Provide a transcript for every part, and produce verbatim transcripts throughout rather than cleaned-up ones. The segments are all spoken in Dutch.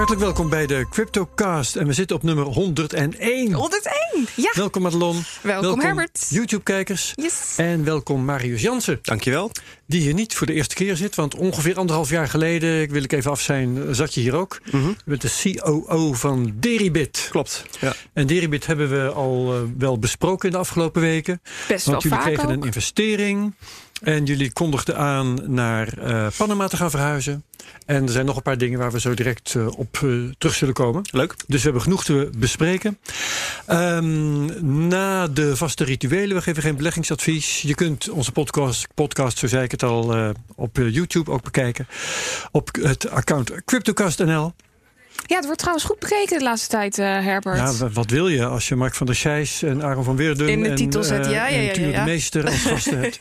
Hartelijk welkom bij de CryptoCast. En we zitten op nummer honderdéén. honderdéén, ja. Welkom Madelon. Welkom, welkom Herbert. YouTube-kijkers. Yes. En welkom Marius Jansen. Dankjewel. Die hier niet voor de eerste keer zit, want ongeveer anderhalf jaar geleden, ik wil ik even af zijn, zat je hier ook. Mm-hmm. Je bent de C O O van Deribit. Klopt. Ja. En Deribit hebben we al uh, wel besproken in de afgelopen weken. Best wel vaak ook. Want jullie kregen een investering. En jullie kondigden aan naar uh, Panama te gaan verhuizen. En er zijn nog een paar dingen waar we zo direct uh, op uh, terug zullen komen. Leuk. Dus we hebben genoeg te bespreken. Um, na de vaste rituelen, we geven geen beleggingsadvies. Je kunt onze podcast, podcast zo zei ik het al, uh, op YouTube ook bekijken. Op het account CryptoCastNL. Ja, het wordt trouwens goed bekeken de laatste tijd, uh, Herbert. Ja, wat wil je als je Mark van der Sijs en Aaron van Weerden in de titel zet, ja, ja, ja, ja, ja. de Meester als gasten hebt.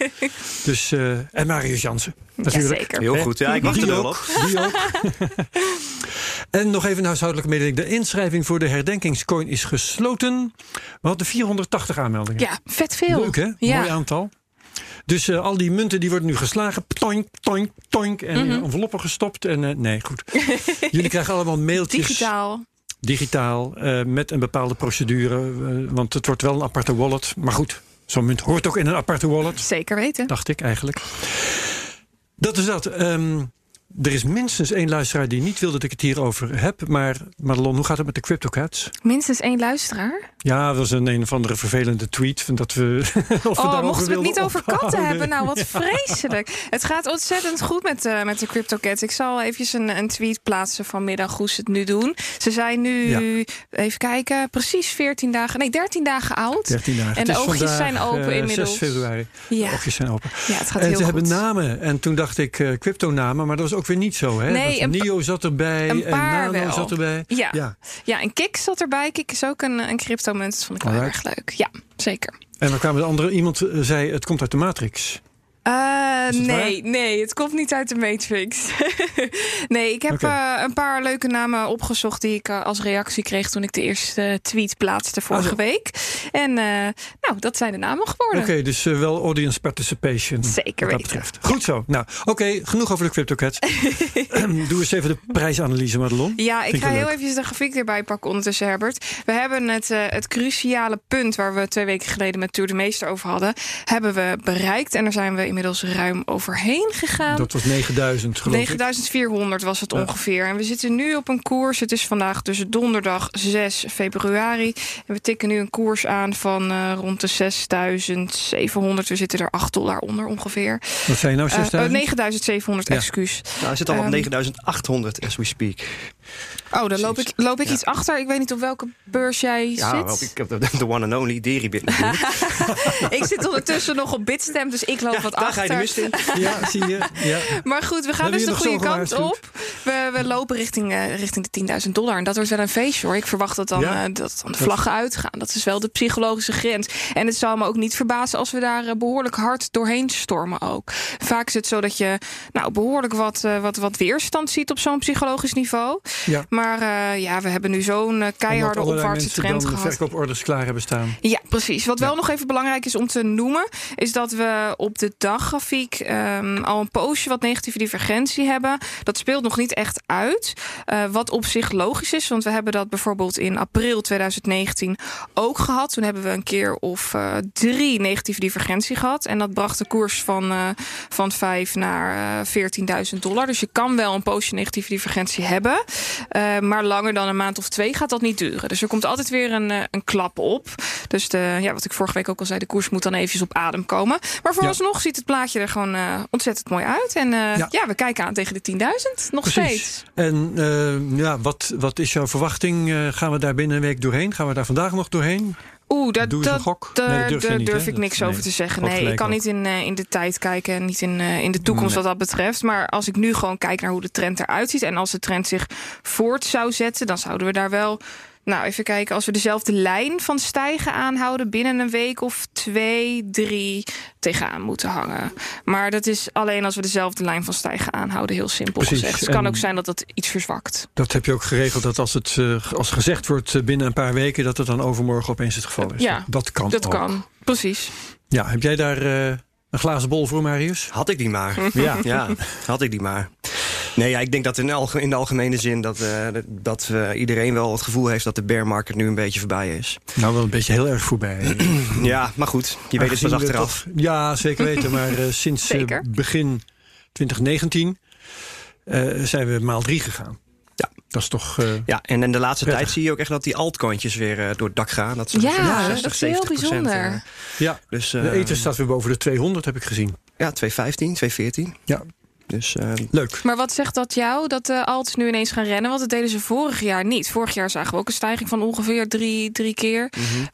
Dus, uh, en Marius Jansen. Natuurlijk. Jazeker. Heel goed, ja, ik wacht er wel op. Die ook. En nog even een huishoudelijke mededeling. De inschrijving voor de herdenkingscoin is gesloten. We hadden vierhonderdtachtig aanmeldingen. Ja, vet veel. Leuk, hè? Ja. Mooi aantal. Dus uh, al die munten die worden nu geslagen. Toink, toink, toink. En mm-hmm. enveloppen gestopt. En uh, nee, goed. Jullie krijgen allemaal mailtjes. Digitaal. Digitaal. Uh, met een bepaalde procedure. Uh, want het wordt wel een aparte wallet. Maar goed, zo'n munt hoort ook in een aparte wallet. Zeker weten. Dacht ik eigenlijk. Dat is dat. Um, er is minstens één luisteraar die niet wil dat ik het hierover heb. Maar Madelon, hoe gaat het met de CryptoCats? Minstens één luisteraar? Ja, dat was een een of andere vervelende tweet. Dat we, of oh, we mochten we het niet over ophouden. Katten hebben? Nou, wat vreselijk. Ja. Het gaat ontzettend goed met, uh, met de CryptoCats. Ik zal eventjes een, een tweet plaatsen vanmiddag hoe ze het nu doen. Ze zijn nu, ja. even kijken, precies veertien dagen, nee, dertien dagen oud. dertien dagen. En de oogjes vandaag, zijn open uh, inmiddels. zes februari. Ja. De oogjes zijn open. Ja, het gaat en heel ze goed. Hebben namen. En toen dacht ik uh, cryptonamen, maar dat was ook weer niet zo. Hè? Nee, een Neo zat erbij een en Nano wel. Zat erbij. Ja. Ja. ja, en Kik zat erbij. Kik is ook een, een crypto. Dat vond ik wel erg leuk. Ja, zeker. En dan kwamen de andere. Iemand zei, het komt uit de Matrix. Uh, nee, waar? nee, het komt niet uit de Matrix. nee, ik heb okay. uh, een paar leuke namen opgezocht die ik uh, als reactie kreeg toen ik de eerste tweet plaatste vorige ah, week. En uh, nou, dat zijn de namen geworden. Oké, okay, dus uh, wel audience participation. Zeker wat dat weten. Betreft. Goed zo. Nou, oké, okay, genoeg over de CryptoCats. Doe eens even de prijsanalyse, Madelon. Ja, ik Vind ga heel leuk. Even de grafiek erbij pakken ondertussen, Herbert. We hebben het, uh, het cruciale punt waar we twee weken geleden met Tour de Meester over hadden, hebben we bereikt en daar zijn we inmiddels ruim overheen gegaan. Dat was negenduizend, geloof ik. negenduizend vierhonderd was het ja. ongeveer. En we zitten nu op een koers. Het is vandaag dus donderdag zes februari. En we tikken nu een koers aan van uh, rond de zesduizend zevenhonderd. We zitten er acht dollar onder ongeveer. Wat zijn nou zesduizend? Uh, negenduizend zevenhonderd, ja. excuus. Nou, we zitten al um, op negenduizend achthonderd as we speak. Oh, dan loop ik, loop ik ja. iets achter. Ik weet niet op welke beurs jij ja, zit. Wel, ik heb de, de one and only Deribit. Ik zit ondertussen nog op Bitstamp, dus ik loop ja, wat daar achter. Daar ga je de mist in. Ja, zie je. Ja. Maar goed, we gaan dus de goede kant op. We, we lopen richting, uh, richting de tienduizend dollar. En dat wordt wel een feestje, hoor. Ik verwacht dat dan, ja. uh, dat dan de vlaggen uitgaan. Dat is wel de psychologische grens. En het zal me ook niet verbazen als we daar uh, behoorlijk hard doorheen stormen ook. Vaak is het zo dat je nou, behoorlijk wat, uh, wat, wat weerstand ziet op zo'n psychologisch niveau. Ja. Maar uh, ja, we hebben nu zo'n uh, keiharde opwaartse trend gehad. De verkooporders klaar hebben staan. Ja, precies. Wat ja. wel nog even belangrijk is om te noemen, is dat we op de daggrafiek um, al een poosje wat negatieve divergentie hebben. Dat speelt nog niet echt uit. Uh, wat op zich logisch is, want we hebben dat bijvoorbeeld in april tweeduizend negentien ook gehad. Toen hebben we een keer of uh, drie negatieve divergentie gehad. En dat bracht de koers van, uh, van vijf naar uh, veertienduizend dollar. Dus je kan wel een poosje negatieve divergentie hebben. Uh, maar langer dan een maand of twee gaat dat niet duren. Dus er komt altijd weer een, uh, een klap op. Dus de, ja, wat ik vorige week ook al zei, de koers moet dan eventjes op adem komen. Maar vooralsnog ja. ziet het plaatje er gewoon uh, ontzettend mooi uit. En uh, ja. ja, we kijken aan tegen de tienduizend. Nog Precies. steeds. En uh, ja, wat, wat is jouw verwachting? Uh, gaan we daar binnen een week doorheen? Gaan we daar vandaag nog doorheen? Oeh, dat, Doe dat, gok? Nee, dat durf, daar niet, durf ik niks nee, over te zeggen. Nee, ik kan ook. niet in, uh, in de tijd kijken en niet in, uh, in de toekomst nee. wat dat betreft. Maar als ik nu gewoon kijk naar hoe de trend eruit ziet en als de trend zich voort zou zetten, dan zouden we daar wel, nou even kijken, als we dezelfde lijn van stijgen aanhouden binnen een week of twee, drie tegenaan moeten hangen. Maar dat is alleen als we dezelfde lijn van stijgen aanhouden, heel simpel Precies, gezegd. Het kan ook zijn dat dat iets verzwakt. Dat heb je ook geregeld, dat als het als gezegd wordt binnen een paar weken, dat het dan overmorgen opeens het geval is. Ja, dat kan Dat ook. kan, precies. Ja, heb jij daar uh, een glazen bol voor, Marius? Had ik die maar. ja. ja, had ik die maar. Nee, ja, ik denk dat in de, alge- in de algemene zin dat, uh, dat uh, iedereen wel het gevoel heeft dat de bear market nu een beetje voorbij is. Nou, wel een beetje heel erg voorbij. Ja, maar goed, je weet het pas achteraf. Toch, ja, zeker weten, maar uh, sinds uh, begin twintig negentien uh, zijn we maal drie gegaan. Ja, dat is toch. Uh, ja, en in de laatste prettig. tijd zie je ook echt dat die altcointjes weer uh, door het dak gaan. Dat is ja, ja, zestig, dat is heel zeventig procent, bijzonder. Uh, ja, dus, uh, de E T H staat weer boven de tweehonderd, heb ik gezien. Ja, tweehonderdvijftien, tweehonderdveertien. Ja. Dus, uh, leuk. Maar wat zegt dat jou, dat de alts nu ineens gaan rennen? Want dat deden ze vorig jaar niet. Vorig jaar zagen we ook een stijging van ongeveer drie, drie keer. Mm-hmm.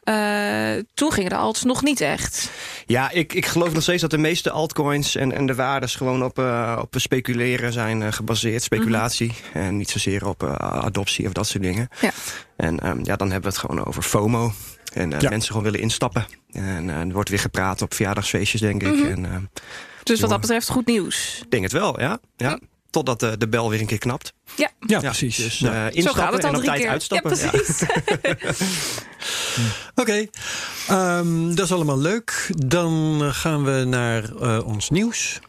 Uh, toen gingen de alts nog niet echt. Ja, ik, ik geloof nog steeds dat de meeste altcoins en, en de waardes gewoon op, uh, op speculeren zijn uh, gebaseerd. Speculatie. Mm-hmm. En niet zozeer op uh, adoptie of dat soort dingen. Ja. En um, ja, dan hebben we het gewoon over FOMO. En uh, ja. mensen gewoon willen instappen. En uh, er wordt weer gepraat op verjaardagsfeestjes, denk ik. Mm-hmm. En... Uh, Dus wat dat betreft goed nieuws. Ik denk het wel, ja. ja. Totdat de, de bel weer een keer knapt. Ja, ja precies. Dus ja. Uh, instappen en op tijd keer. uitstappen. Ja, precies. Ja. Oké, okay. um, dat is allemaal leuk. Dan gaan we naar uh, ons nieuws.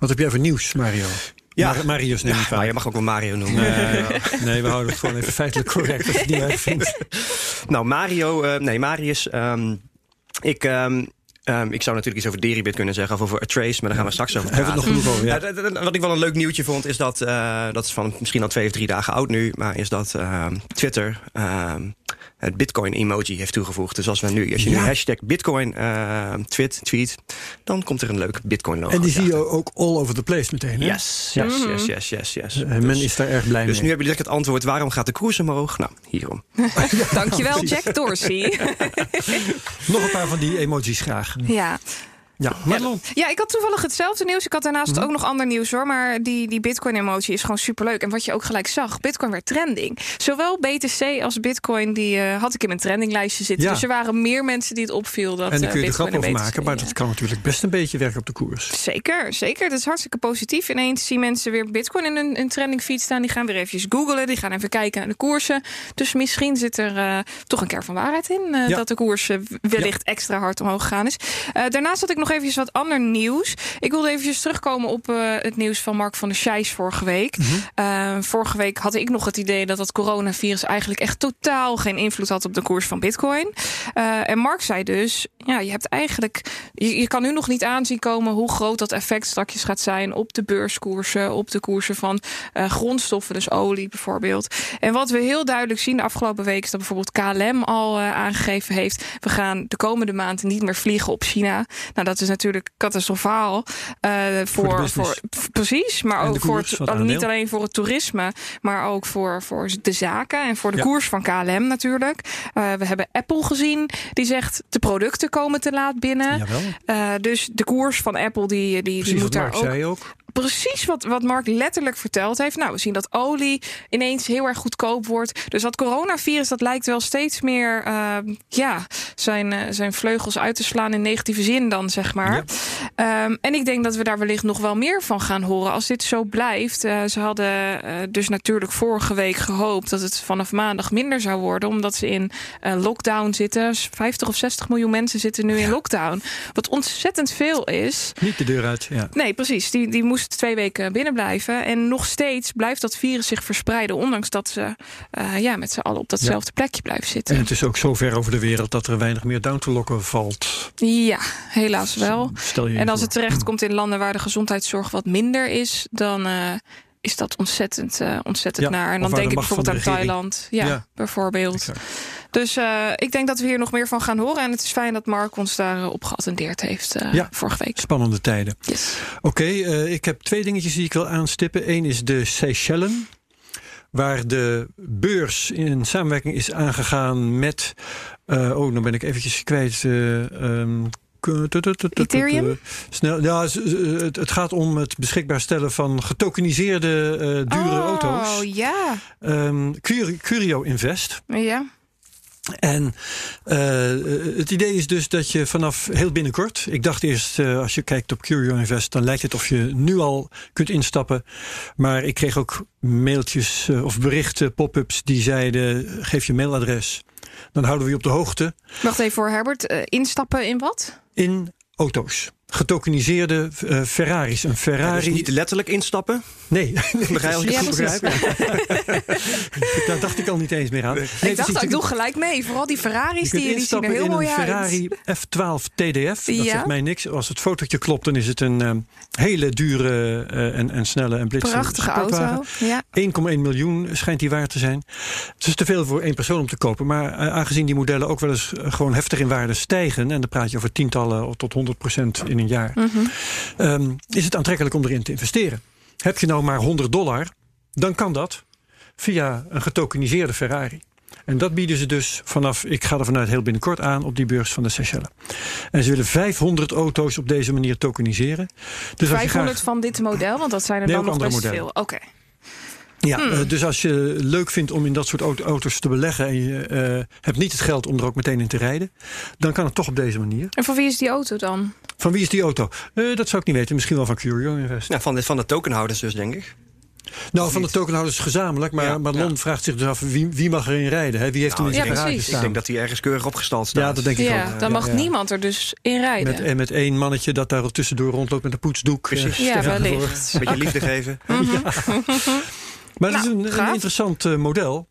Wat heb jij voor nieuws, Mario? Ja, Mar- Marius neem ik ja, maar je mag ook wel Mario noemen. Uh, nee, we houden het gewoon even feitelijk correct als je het niet uitvindt. Nou, Mario... Uh, nee, Marius... Um, ik... Um, Um, ik zou natuurlijk iets over Deribit kunnen zeggen of over Trace, maar daar gaan we straks over praten. Hebben we het nog genoeg over, ja. uh, wat ik wel een leuk nieuwtje vond, is dat, uh, dat is van misschien al twee of drie dagen oud nu, maar is dat uh, Twitter uh, het Bitcoin-emoji heeft toegevoegd. Dus als we nu, als je ja. nu hashtag Bitcoin uh, tweet, tweet, dan komt er een leuk Bitcoin-logo. En die zie je ook all over the place meteen, hè? Yes, yes, mm-hmm. yes, yes, yes, yes. Uh, en dus, men is daar erg blij dus mee. Dus nu hebben jullie het antwoord, waarom gaat de koers omhoog? Nou, hierom. Dankjewel, Jack Dorsey. Nog een paar van die emojis graag. Ja. Ja, Madelon. Ja, ik had toevallig hetzelfde nieuws. Ik had daarnaast mm-hmm. ook nog ander nieuws, hoor. Maar die, die Bitcoin-emotie is gewoon superleuk. En wat je ook gelijk zag, Bitcoin werd trending. Zowel B T C als Bitcoin, die uh, had ik in mijn trendinglijstje zitten. Ja. Dus er waren meer mensen die het opviel. Dat, en daar kun je uh, er grap over maken. Maar ja. dat kan natuurlijk best een beetje werken op de koers. Zeker, zeker. Dat is hartstikke positief. Ineens zien mensen weer Bitcoin in een, een trendingfeed staan. Die gaan weer eventjes googlen. Die gaan even kijken naar de koersen. Dus misschien zit er uh, toch een kern van waarheid in. Uh, ja. Dat de koers uh, wellicht ja. extra hard omhoog gegaan is. Uh, daarnaast had ik nog even wat ander nieuws. Ik wilde eventjes terugkomen op uh, het nieuws van Mark van der Sijs vorige week. Mm-hmm. Uh, vorige week had ik nog het idee dat dat coronavirus eigenlijk echt totaal geen invloed had op de koers van Bitcoin. Uh, en Mark zei dus, ja, je hebt eigenlijk, je, je kan nu nog niet aanzien komen hoe groot dat effect straks gaat zijn op de beurskoersen, op de koersen van uh, grondstoffen, dus olie bijvoorbeeld. En wat we heel duidelijk zien de afgelopen week is dat bijvoorbeeld K L M al uh, aangegeven heeft, we gaan de komende maand niet meer vliegen op China. Nou, dat is natuurlijk catastrofaal. Uh, voor, voor, voor precies, maar en ook voor het, niet alleen voor het toerisme, maar ook voor, voor de zaken en voor de ja. koers van K L M natuurlijk. Uh, we hebben Apple gezien, die zegt de producten komen te laat binnen. Uh, dus de koers van Apple, die, die, precies, die moet daar ook, ook. Precies wat, wat Mark letterlijk verteld heeft. Nou, we zien dat olie ineens heel erg goedkoop wordt. Dus dat coronavirus, dat lijkt wel steeds meer uh, ja, zijn, uh, zijn vleugels uit te slaan in negatieve zin dan, zeg maar. Ja. Um, en ik denk dat we daar wellicht nog wel meer van gaan horen als dit zo blijft. Uh, ze hadden uh, dus natuurlijk vorige week gehoopt dat het vanaf maandag minder zou worden, omdat ze in uh, lockdown zitten. vijftig of zestig miljoen mensen zitten nu in lockdown. Wat ontzettend veel is. Niet de deur uit, ja. Nee, precies. Die, die moesten twee weken binnen blijven. En nog steeds blijft dat virus zich verspreiden, ondanks dat ze uh, ja, met z'n allen op datzelfde ja. plekje blijven zitten. En het is ook zo ver over de wereld dat er weinig meer down te lokken valt. Ja, helaas wel. Stel je en als het terecht komt in landen waar de gezondheidszorg wat minder is, dan uh, is dat ontzettend, uh, ontzettend ja, naar. En dan denk ik bijvoorbeeld aan Thailand. Ja, ja. bijvoorbeeld. Exact. Dus uh, ik denk dat we hier nog meer van gaan horen. En het is fijn dat Mark ons daarop geattendeerd heeft uh, ja, vorige week. Spannende tijden. Yes. Oké, okay, uh, ik heb twee dingetjes die ik wil aanstippen. Eén is de Seychellen, waar de beurs in samenwerking is aangegaan met Uh, oh, dan ben ik eventjes kwijt. Uh, um, Ethereum? Snel, ja, het gaat om het beschikbaar stellen van getokeniseerde uh, dure oh, auto's. Oh, ja. Um, Curio Invest. Ja. En uh, het idee is dus dat je vanaf heel binnenkort, ik dacht eerst uh, als je kijkt op Curio Invest, dan lijkt het of je nu al kunt instappen. Maar ik kreeg ook mailtjes uh, of berichten, pop-ups die zeiden, geef je mailadres. Dan houden we je op de hoogte. Wacht even voor Herbert, uh, instappen in wat? In auto's. getokeniseerde uh, Ferraris. Een Ferrari... Ja, dus niet letterlijk instappen? Nee. Begrijp ik het ja, goed. Daar dacht ik al niet eens meer aan. Nee, ik nee, dacht, al, ik doe gelijk mee. Vooral die Ferraris, die, die zien er heel mooi uit. Ferrari F twaalf T D F. Dat ja? zegt mij niks. Als het fotootje klopt, dan is het een um, hele dure uh, en, en snelle en blitsende sportwagen. Ja. één komma één miljoen schijnt die waard te zijn. Het is te veel voor één persoon om te kopen. Maar uh, aangezien die modellen ook wel eens gewoon heftig in waarde stijgen, en dan praat je over tientallen tot honderd procent in een jaar, mm-hmm. um, is het aantrekkelijk om erin te investeren. Heb je nou maar honderd dollar, dan kan dat via een getokeniseerde Ferrari. En dat bieden ze dus vanaf, ik ga er vanuit heel binnenkort aan, op die beurs van de Seychellen. En ze willen vijfhonderd auto's op deze manier tokeniseren. Dus vijfhonderd graag... van dit model? Want dat zijn er nee, dan nog best modellen. Veel. Oké. Okay. Ja, hmm. uh, dus als je leuk vindt om in dat soort auto's te beleggen en je uh, hebt niet het geld om er ook meteen in te rijden, dan kan het toch op deze manier. En van wie is die auto dan? Van wie is die auto? Uh, dat zou ik niet weten. Misschien wel van Curio Invest. Ja, van, de, van de tokenhouders dus, denk ik. Nou, of van niet? De tokenhouders gezamenlijk. Maar ja, Madelon ja. vraagt zich dus af, wie, wie mag erin rijden? Hè? Wie heeft nou, hem in zijn ja, garage staan? Ik denk dat hij ergens keurig opgestald staat. Ja, dat denk ik ja, ook. Dan ja, mag ja. niemand er dus in rijden. Met, en met één mannetje dat daar tussendoor rondloopt met een poetsdoek. Precies. Ja, wellicht. Een beetje liefde geven. Mm-hmm. Ja. Maar nou, het is een, een interessant uh, model.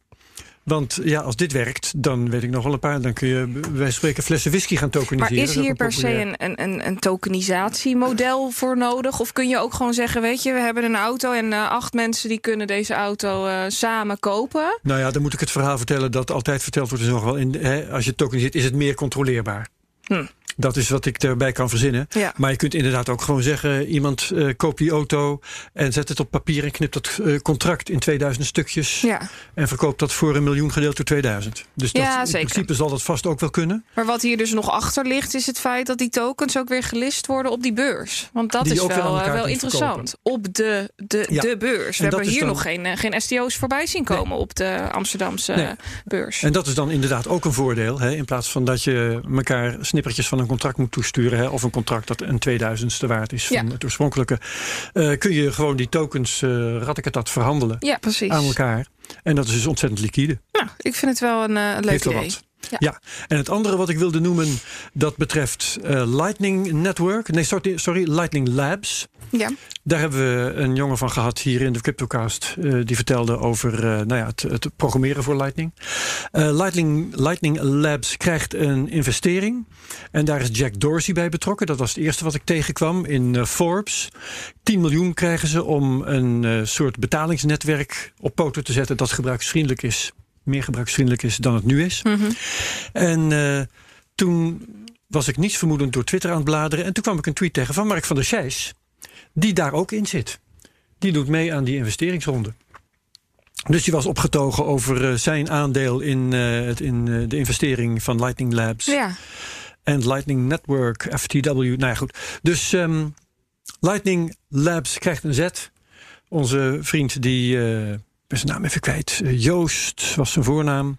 Want ja, als dit werkt, dan weet ik nog wel een paar. Dan kun je bij wijze van spreken flessen whisky gaan tokeniseren. Maar is hier per populair... se een, een, een tokenisatiemodel voor nodig? Of kun je ook gewoon zeggen, weet je, we hebben een auto en uh, acht mensen die kunnen deze auto uh, samen kopen? Nou ja, dan moet ik het verhaal vertellen dat altijd verteld wordt. Dus nog wel in, hè, als je het tokeniseert, is het meer controleerbaar. Hm. Dat is wat ik erbij kan verzinnen. Ja. Maar je kunt inderdaad ook gewoon zeggen, iemand uh, koopt die auto en zet het op papier en knipt dat uh, contract in tweeduizend stukjes. Ja. En verkoopt dat voor een miljoen gedeeld door tweeduizend. Dus dat, ja, in principe zal dat vast ook wel kunnen. Maar wat hier dus nog achter ligt, is het feit dat die tokens ook weer gelist worden op die beurs. Want dat die is wel, uh, wel interessant. Verkopen. Op de, de, ja. de beurs. We en hebben hier dan nog geen, uh, geen S T O's voorbij zien komen nee. op de Amsterdamse nee. beurs. En dat is dan inderdaad ook een voordeel. Hè? In plaats van dat je elkaar snippertjes van een contract moet toesturen, hè, of een contract dat een tweeduizendste waard is van ja. het oorspronkelijke, uh, kun je gewoon die tokens uh, rattekatat verhandelen ja, aan elkaar. En dat is dus ontzettend liquide. Ja, ik vind het wel een uh, leuk Heeft idee. Wat. Ja. ja, en het andere wat ik wilde noemen, dat betreft uh, Lightning Network. Nee, sorry, sorry Lightning Labs. Ja. Daar hebben we een jongen van gehad hier in de CryptoCast. Uh, die vertelde over uh, nou ja, het, het programmeren voor Lightning. Uh, Lightning. Lightning Labs krijgt een investering. En daar is Jack Dorsey bij betrokken. Dat was het eerste wat ik tegenkwam in uh, Forbes. tien miljoen krijgen ze om een uh, soort betalingsnetwerk op poten te zetten dat gebruiksvriendelijk is. Meer gebruiksvriendelijk is dan het nu is. Mm-hmm. En uh, toen was ik niets vermoedend door Twitter aan het bladeren. En toen kwam ik een tweet tegen van Mark van der Sijs, die daar ook in zit. Die doet mee aan die investeringsronde. Dus die was opgetogen over uh, zijn aandeel in, uh, het, in uh, de investering van Lightning Labs. Ja. En Lightning Network, F T W. Nou ja, goed. Dus um, Lightning Labs krijgt een zet. Onze vriend die... Uh, Ik ben zijn naam even kwijt. Joost was zijn voornaam.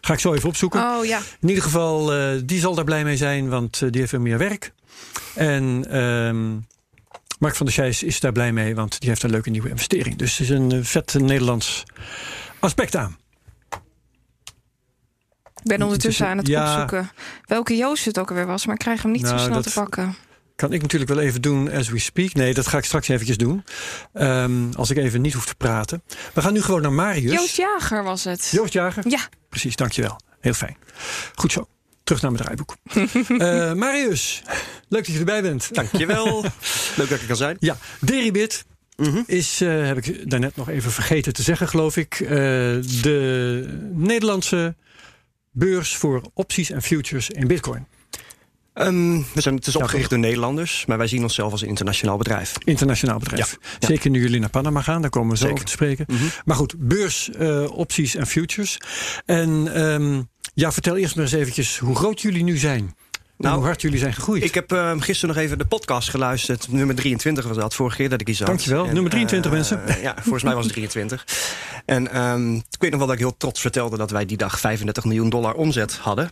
Ga ik zo even opzoeken. Oh, ja. In ieder geval, uh, die zal daar blij mee zijn, want uh, die heeft weer meer werk. En um, Mark van der Sijs is daar blij mee, want die heeft een leuke nieuwe investering. Dus er is een uh, vet Nederlands aspect aan. Ik ben ondertussen aan het ja. opzoeken welke Joost het ook alweer was, maar ik krijg hem niet nou, zo snel dat... te pakken. Kan ik natuurlijk wel even doen as we speak. Nee, dat ga ik straks eventjes doen. Um, als ik even niet hoef te praten. We gaan nu gewoon naar Marius. Joost Jager was het. Joost Jager? Ja. Precies, dankjewel. Heel fijn. Goed zo. Terug naar mijn draaiboek. uh, Marius, leuk dat je erbij bent. Dankjewel. Leuk dat ik er zijn. Ja, Deribit mm-hmm. is, uh, heb ik daarnet nog even vergeten te zeggen, geloof ik, uh, de Nederlandse beurs voor opties en futures in Bitcoin. Um, we zijn, het is opgericht door Nederlanders, maar wij zien onszelf als een internationaal bedrijf. Internationaal bedrijf. Ja. Zeker nu jullie naar Panama gaan, daar komen we zo Zeker. over te spreken. Mm-hmm. Maar goed, beurs, uh, opties en futures. En um, ja, vertel eerst maar eens eventjes hoe groot jullie nu zijn. Nou, hoe hard jullie zijn gegroeid. Ik heb uh, gisteren nog even de podcast geluisterd. Nummer drieëntwintig was dat, vorige keer dat ik die zat. Dankjewel, en, nummer drieëntwintig uh, mensen. Uh, ja, volgens mij was het drieëntwintig. En um, ik weet nog wel dat ik heel trots vertelde dat wij die dag vijfendertig miljoen dollar omzet hadden.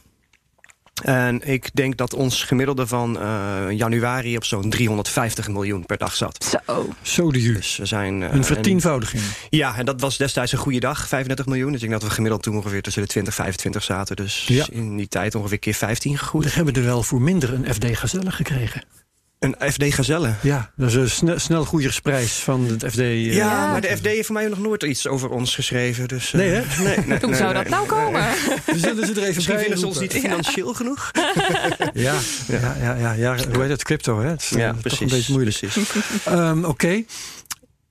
En ik denk dat ons gemiddelde van uh, januari op zo'n driehonderdvijftig miljoen per dag zat. Zo. Zo de dus we zijn uh, een vertienvoudiging. En, ja, en dat was destijds een goede dag, vijfendertig miljoen. Dus ik denk dat we gemiddeld toen ongeveer tussen de twintig en vijfentwintig zaten. Dus ja. in die tijd ongeveer keer vijftien gegroeid. We hebben er wel voor minder een F D gezellig gekregen. Een F D Gazelle. Ja, dat is een sne snelgroeiersprijs van het F D. Uh, ja, maar de F D heeft voor mij nog nooit iets over ons geschreven. Dus, uh, nee, hè? Nee, nee, Toen nee, zou nee, dat nee, nou nee, komen. Nee. We zullen ze er even bij vinden ze ons niet financieel ja. genoeg. ja, ja, ja, ja, ja, hoe heet dat? Crypto, hè? Het is ja, precies. Toch een beetje moeilijk. um, Oké. Okay.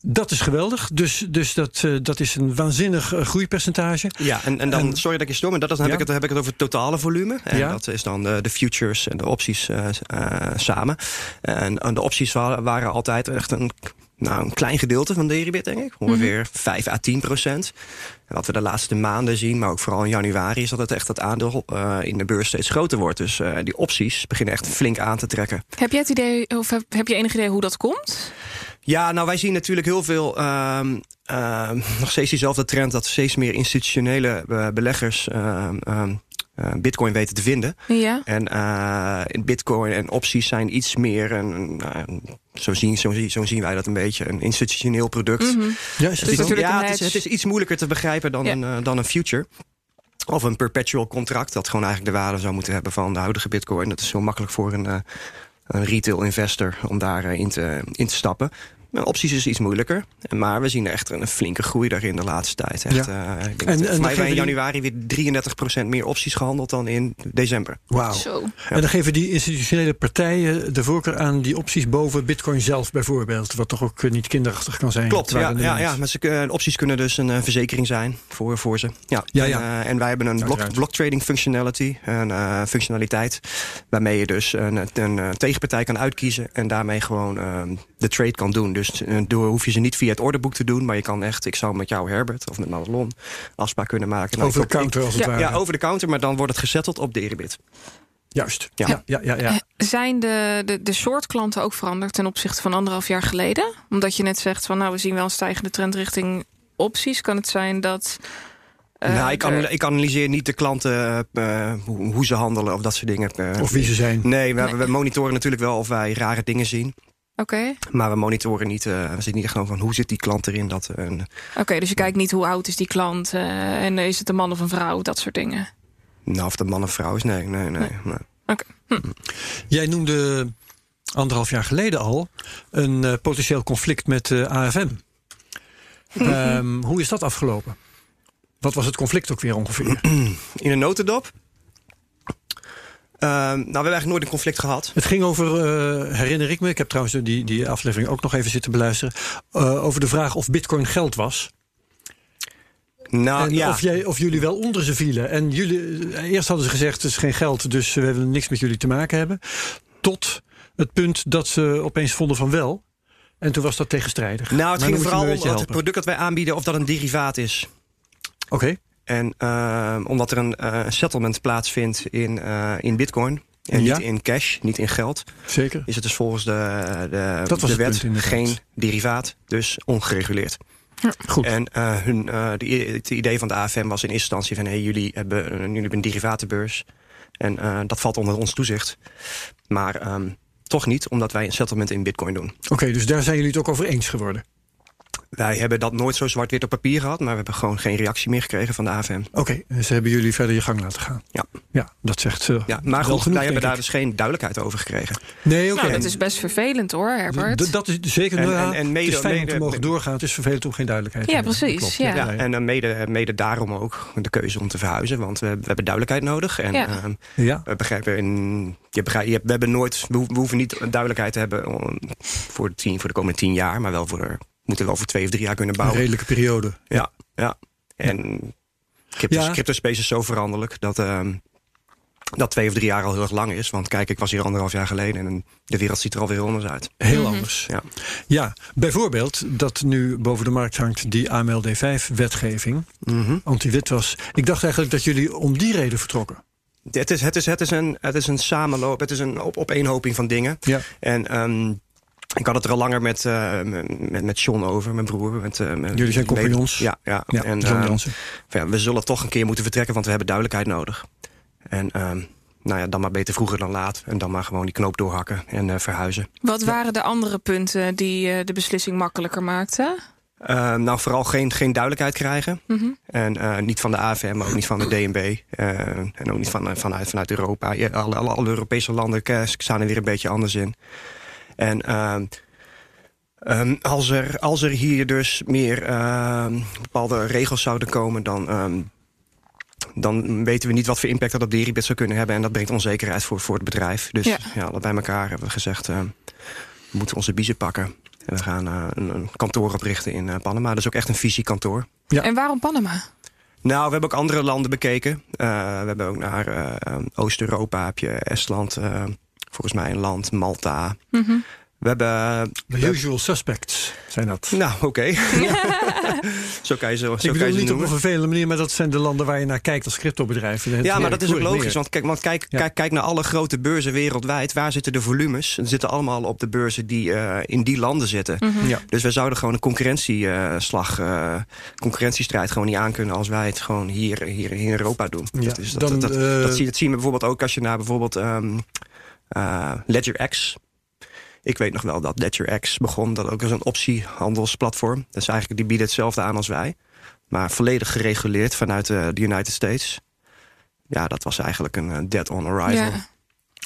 Dat is geweldig. Dus, dus dat, uh, dat is een waanzinnig uh, groeipercentage. Ja, en, en dan, en, sorry dat ik je stoor, maar dat is, dan, ja. heb ik het, dan heb ik het over het totale volume. En ja. dat is dan de, de futures en de opties uh, uh, samen. En, en de opties waren, waren altijd echt een, nou, een klein gedeelte van Deribit, denk ik. Ongeveer mm-hmm. vijf à tien procent. En wat we de laatste maanden zien, maar ook vooral in januari, is dat het echt dat aandeel uh, in de beurs steeds groter wordt. Dus uh, die opties beginnen echt flink aan te trekken. Heb jij het idee, of heb, heb je enig idee hoe dat komt? Ja, nou wij zien natuurlijk heel veel, uh, uh, nog steeds diezelfde trend, dat steeds meer institutionele uh, beleggers uh, uh, uh, Bitcoin weten te vinden. Ja. En uh, Bitcoin en opties zijn iets meer een. een uh, Zo zien, zo, zien, zo zien wij dat een beetje, een institutioneel product. Mm-hmm. Ja, is het, dus is, ja, het, is, het is iets moeilijker te begrijpen dan, ja. een, uh, dan een future. Of een perpetual contract, dat gewoon eigenlijk de waarde zou moeten hebben van de huidige Bitcoin. Dat is heel makkelijk voor een, uh, een retail investor om daarin uh, te, in te stappen. Opties is iets moeilijker, maar we zien echt een flinke groei daarin de laatste tijd. Echt, ja. uh, ik denk en, dat, en wij hebben in januari die... weer drieëndertig procent meer opties gehandeld dan in december. Wauw. Ja. En dan geven die institutionele partijen de voorkeur aan die opties boven Bitcoin zelf bijvoorbeeld, wat toch ook niet kinderachtig kan zijn. Klopt, ja, ja, ja, maar ze, opties kunnen dus een uh, verzekering zijn voor, voor ze. Ja. Ja, ja. En, uh, en wij hebben een block, block trading functionality, een uh, functionaliteit, waarmee je dus een, een tegenpartij kan uitkiezen en daarmee gewoon uh, de trade kan doen. Dus door hoef je ze niet via het orderboek te doen, maar je kan echt, ik zou met jou Herbert of met Madelon afspraak kunnen maken. Nou, over de counter ik, als het ja, ware. Ja, over de counter, maar dan wordt het gezetteld op Deribit. Juist. Ja. Ja, ja, ja, ja. Zijn de, de, de soort klanten ook veranderd ten opzichte van anderhalf jaar geleden? Omdat je net zegt van nou, we zien wel een stijgende trend richting opties. Kan het zijn dat... Uh, nou, ik, an- ik analyseer niet de klanten, uh, hoe, hoe ze handelen of dat soort dingen. Uh, of wie ze zijn. Nee, we, nee. we monitoren natuurlijk wel of wij rare dingen zien. Okay. Maar we monitoren niet, uh, we zitten niet gewoon van hoe zit die klant erin. Uh, Oké, okay, dus je kijkt niet hoe oud is die klant uh, en is het een man of een vrouw, dat soort dingen? Nou, of de man of vrouw is, nee, nee, nee. nee. nee. Okay. Hm. Jij noemde anderhalf jaar geleden al een uh, potentieel conflict met uh, A F M. um, hoe is dat afgelopen? Wat was het conflict ook weer ongeveer? In een notendop? Uh, nou, we hebben eigenlijk nooit een conflict gehad. Het ging over, uh, herinner ik me... ik heb trouwens die, die aflevering ook nog even zitten beluisteren... Uh, over de vraag of Bitcoin geld was. Nou, ja. of, jij, of jullie wel onder ze vielen. En jullie, eerst hadden ze gezegd, het is geen geld... dus we hebben niks met jullie te maken hebben. Tot het punt dat ze opeens vonden van wel. En toen was dat tegenstrijdig. Nou, het maar ging vooral om het product dat wij aanbieden... of dat een derivaat is. Oké. Okay. En uh, omdat er een uh, settlement plaatsvindt in, uh, in Bitcoin... en ja. niet in cash, niet in geld... Zeker. Is het dus volgens de, de, dat was de wet geen derivaat, dus ongereguleerd. Ja. Goed. En uh, hun, uh, de, het idee van de A F M was in eerste instantie van... hey, jullie hebben, uh, jullie hebben een derivatenbeurs en uh, dat valt onder ons toezicht. Maar um, toch niet, omdat wij een settlement in Bitcoin doen. Oké, okay, dus daar zijn jullie het ook over eens geworden? Wij hebben dat nooit zo zwart-wit op papier gehad... maar we hebben gewoon geen reactie meer gekregen van de A F M. Oké, okay, dus hebben jullie verder je gang laten gaan. Ja. Ja, dat zegt ze. Uh, ja, maar goed, genoeg, wij hebben daar ik. dus geen duidelijkheid over gekregen. Nee, okay. Nou, dat is best vervelend hoor, Herbert. D- dat is zeker. En, en, en mede, het is fijn mede, om te mogen doorgaan. Het is vervelend om geen duidelijkheid. Ja, precies. Ja. Ja, en mede, mede daarom ook de keuze om te verhuizen. Want we, we hebben duidelijkheid nodig. En ja. Uh, ja. we begrijpen... In, je begrijpt, je, we, hebben nooit, we hoeven niet duidelijkheid te hebben voor de, tien, voor de komende tien jaar... maar wel voor... We moeten wel over twee of drie jaar kunnen bouwen. Een redelijke periode. Ja, ja. En crypto, ja. cryptospace is zo veranderlijk dat, uh, dat twee of drie jaar al heel erg lang is. Want kijk, ik was hier anderhalf jaar geleden en de wereld ziet er alweer anders uit. Heel mm-hmm. anders. Ja. Ja, bijvoorbeeld dat nu boven de markt hangt die A M L D vijf-wetgeving. Mm-hmm. Anti-wit was. Ik dacht eigenlijk dat jullie om die reden vertrokken. Het is, het is, het is, een, het is een samenloop, het is een op, opeenhoping van dingen. Ja. En... Um, ik had het er al langer met, uh, met, met John over, mijn broer. Met, uh, met Jullie zijn compagnons. Ja, ja. ja en, uh, van, ja, we zullen toch een keer moeten vertrekken, want we hebben duidelijkheid nodig. En uh, nou ja, dan maar beter vroeger dan laat. En dan maar gewoon die knoop doorhakken en uh, verhuizen. Wat waren ja. de andere punten die uh, de beslissing makkelijker maakten? Uh, nou, vooral geen, geen duidelijkheid krijgen. Mm-hmm. En uh, niet van de A F M, maar ook niet van de D N B. Uh, en ook niet van, vanuit, vanuit Europa. Alle, alle, alle Europese landen staan er weer een beetje anders in. En uh, um, als, er, als er hier dus meer uh, bepaalde regels zouden komen, dan... Um, dan weten we niet wat voor impact dat op Deribit zou kunnen hebben. En dat brengt onzekerheid voor, voor het bedrijf. Dus ja. Ja, bij elkaar hebben we gezegd, uh, we moeten onze biezen pakken. En we gaan uh, een, een kantoor oprichten in uh, Panama. Dat is ook echt een visiekantoor. Ja. En waarom Panama? Nou, we hebben ook andere landen bekeken. Uh, we hebben ook naar uh, Oost-Europa, heb je Estland, uh, volgens mij een land, Malta. Mm-hmm. We hebben... The usual suspects zijn dat. Nou, oké. Okay. Zo kan je ze, zo Ik bedoel kan je ze niet noemen. Op een vervelende manier, maar dat zijn de landen waar je naar kijkt als cryptobedrijf. Ja, ja, maar dat is ook logisch. Meer. Want, kijk, want kijk, ja. kijk, kijk naar alle grote beurzen wereldwijd. Waar zitten de volumes? Ze zitten allemaal op de beurzen die uh, in die landen zitten. Mm-hmm. Ja. Dus wij zouden gewoon een concurrentieslag, uh, concurrentiestrijd gewoon niet aankunnen als wij het gewoon hier, hier, hier in Europa doen. Ja. Dat, is, dat, Dan, dat, dat, uh, dat, zie, dat zie je bijvoorbeeld ook als je naar bijvoorbeeld um, uh, Ledger X... Ik weet nog wel dat Ledger X begon. Dat ook als een optiehandelsplatform. Dus eigenlijk die bieden hetzelfde aan als wij. Maar volledig gereguleerd vanuit de United States. Ja, dat was eigenlijk een dead on arrival. Ja.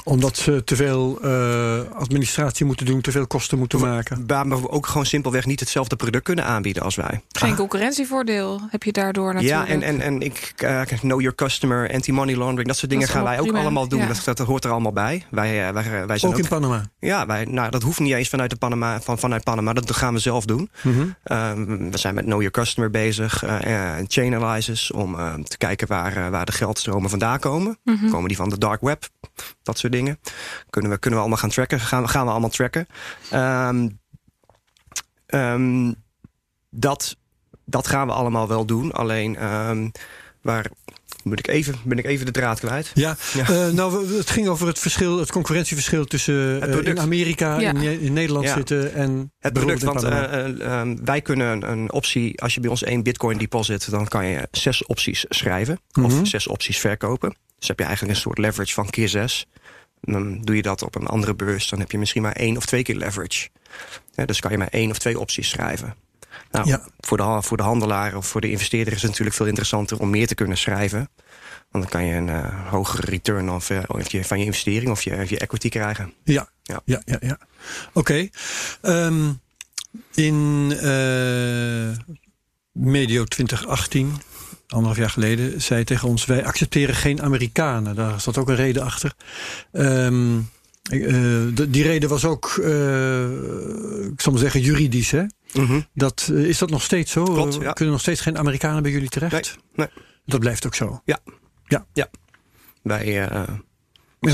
Omdat ze te veel uh, administratie moeten doen, te veel kosten moeten we, maken. Waar we ook gewoon simpelweg niet hetzelfde product kunnen aanbieden als wij. Geen ah. concurrentievoordeel heb je daardoor natuurlijk. Ja, en, en, en ik uh, know your customer, anti-money laundering, dat soort dingen dat gaan wij ook prima. allemaal doen. Ja. Dat, dat hoort er allemaal bij. Wij, wij, wij zijn ook, ook in Panama? Ja, wij, nou, dat hoeft niet eens vanuit, de Panama, van, vanuit Panama. Dat gaan we zelf doen. Mm-hmm. Um, we zijn met know your customer bezig. Uh, uh, chain analysis om uh, te kijken waar, uh, waar de geldstromen vandaan komen. Mm-hmm. Komen die van de dark web? Dat soort dingen. Kunnen we, kunnen we allemaal gaan tracken? Gaan, gaan we allemaal tracken? Um, um, dat, dat gaan we allemaal wel doen. Alleen um, waar... Ben ik, even, ben ik even de draad kwijt? Ja, ja. Uh, nou, het ging over het verschil, het concurrentieverschil tussen het uh, in Amerika ja. en in Nederland ja. zitten en het product. Want uh, uh, wij kunnen een optie, als je bij ons één bitcoin deposit, dan kan je zes opties schrijven mm-hmm. of zes opties verkopen. Dus heb je eigenlijk een soort leverage van keer zes. Dan doe je dat op een andere beurs, dan heb je misschien maar één of twee keer leverage. Ja, dus kan je maar één of twee opties schrijven. Nou, ja. voor, de, voor de handelaar of voor de investeerder is het natuurlijk veel interessanter om meer te kunnen schrijven. Want dan kan je een uh, hogere return of, uh, of je, van je investering of je, of je equity krijgen. Ja, ja, ja, ja, ja. Oké. Okay. Um, in uh, medio twintig achttien, anderhalf jaar geleden, zei tegen ons: wij accepteren geen Amerikanen. Daar zat ook een reden achter. Um, uh, d- die reden was ook, uh, ik zal maar zeggen, juridisch, hè? Mm-hmm. Dat, is dat nog steeds zo? Klopt, ja. Kunnen nog steeds geen Amerikanen bij jullie terecht? Nee, nee. Dat blijft ook zo? Ja. ja. ja. Wij uh, zijn,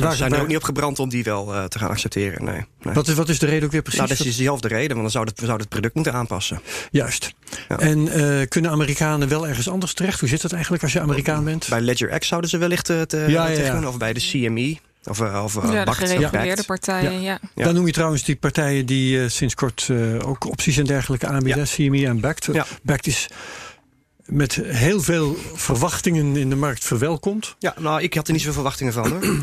waar, zijn waar... er ook niet op gebrand om die wel uh, te gaan accepteren. Nee, nee. Wat, is, wat is de reden ook weer precies? Nou, dat is dezelfde reden, want dan zouden we zouden het product moeten aanpassen. Juist. Ja. En uh, kunnen Amerikanen wel ergens anders terecht? Hoe zit dat eigenlijk als je Amerikaan bent? Bij Ledger X zouden ze wellicht uh, te, ja, ja, ja. of bij de C M E... Of, of ja, Bakkt, de gereguleerde partijen, ja. Ja. Ja. Dan noem je trouwens die partijen die uh, sinds kort uh, ook opties en dergelijke aanbieden. Ja. C M E en Bakkt. Ja. Bakkt is met heel veel verwachtingen in de markt verwelkomd. Ja, nou, ik had er niet zoveel verwachtingen van, hoor.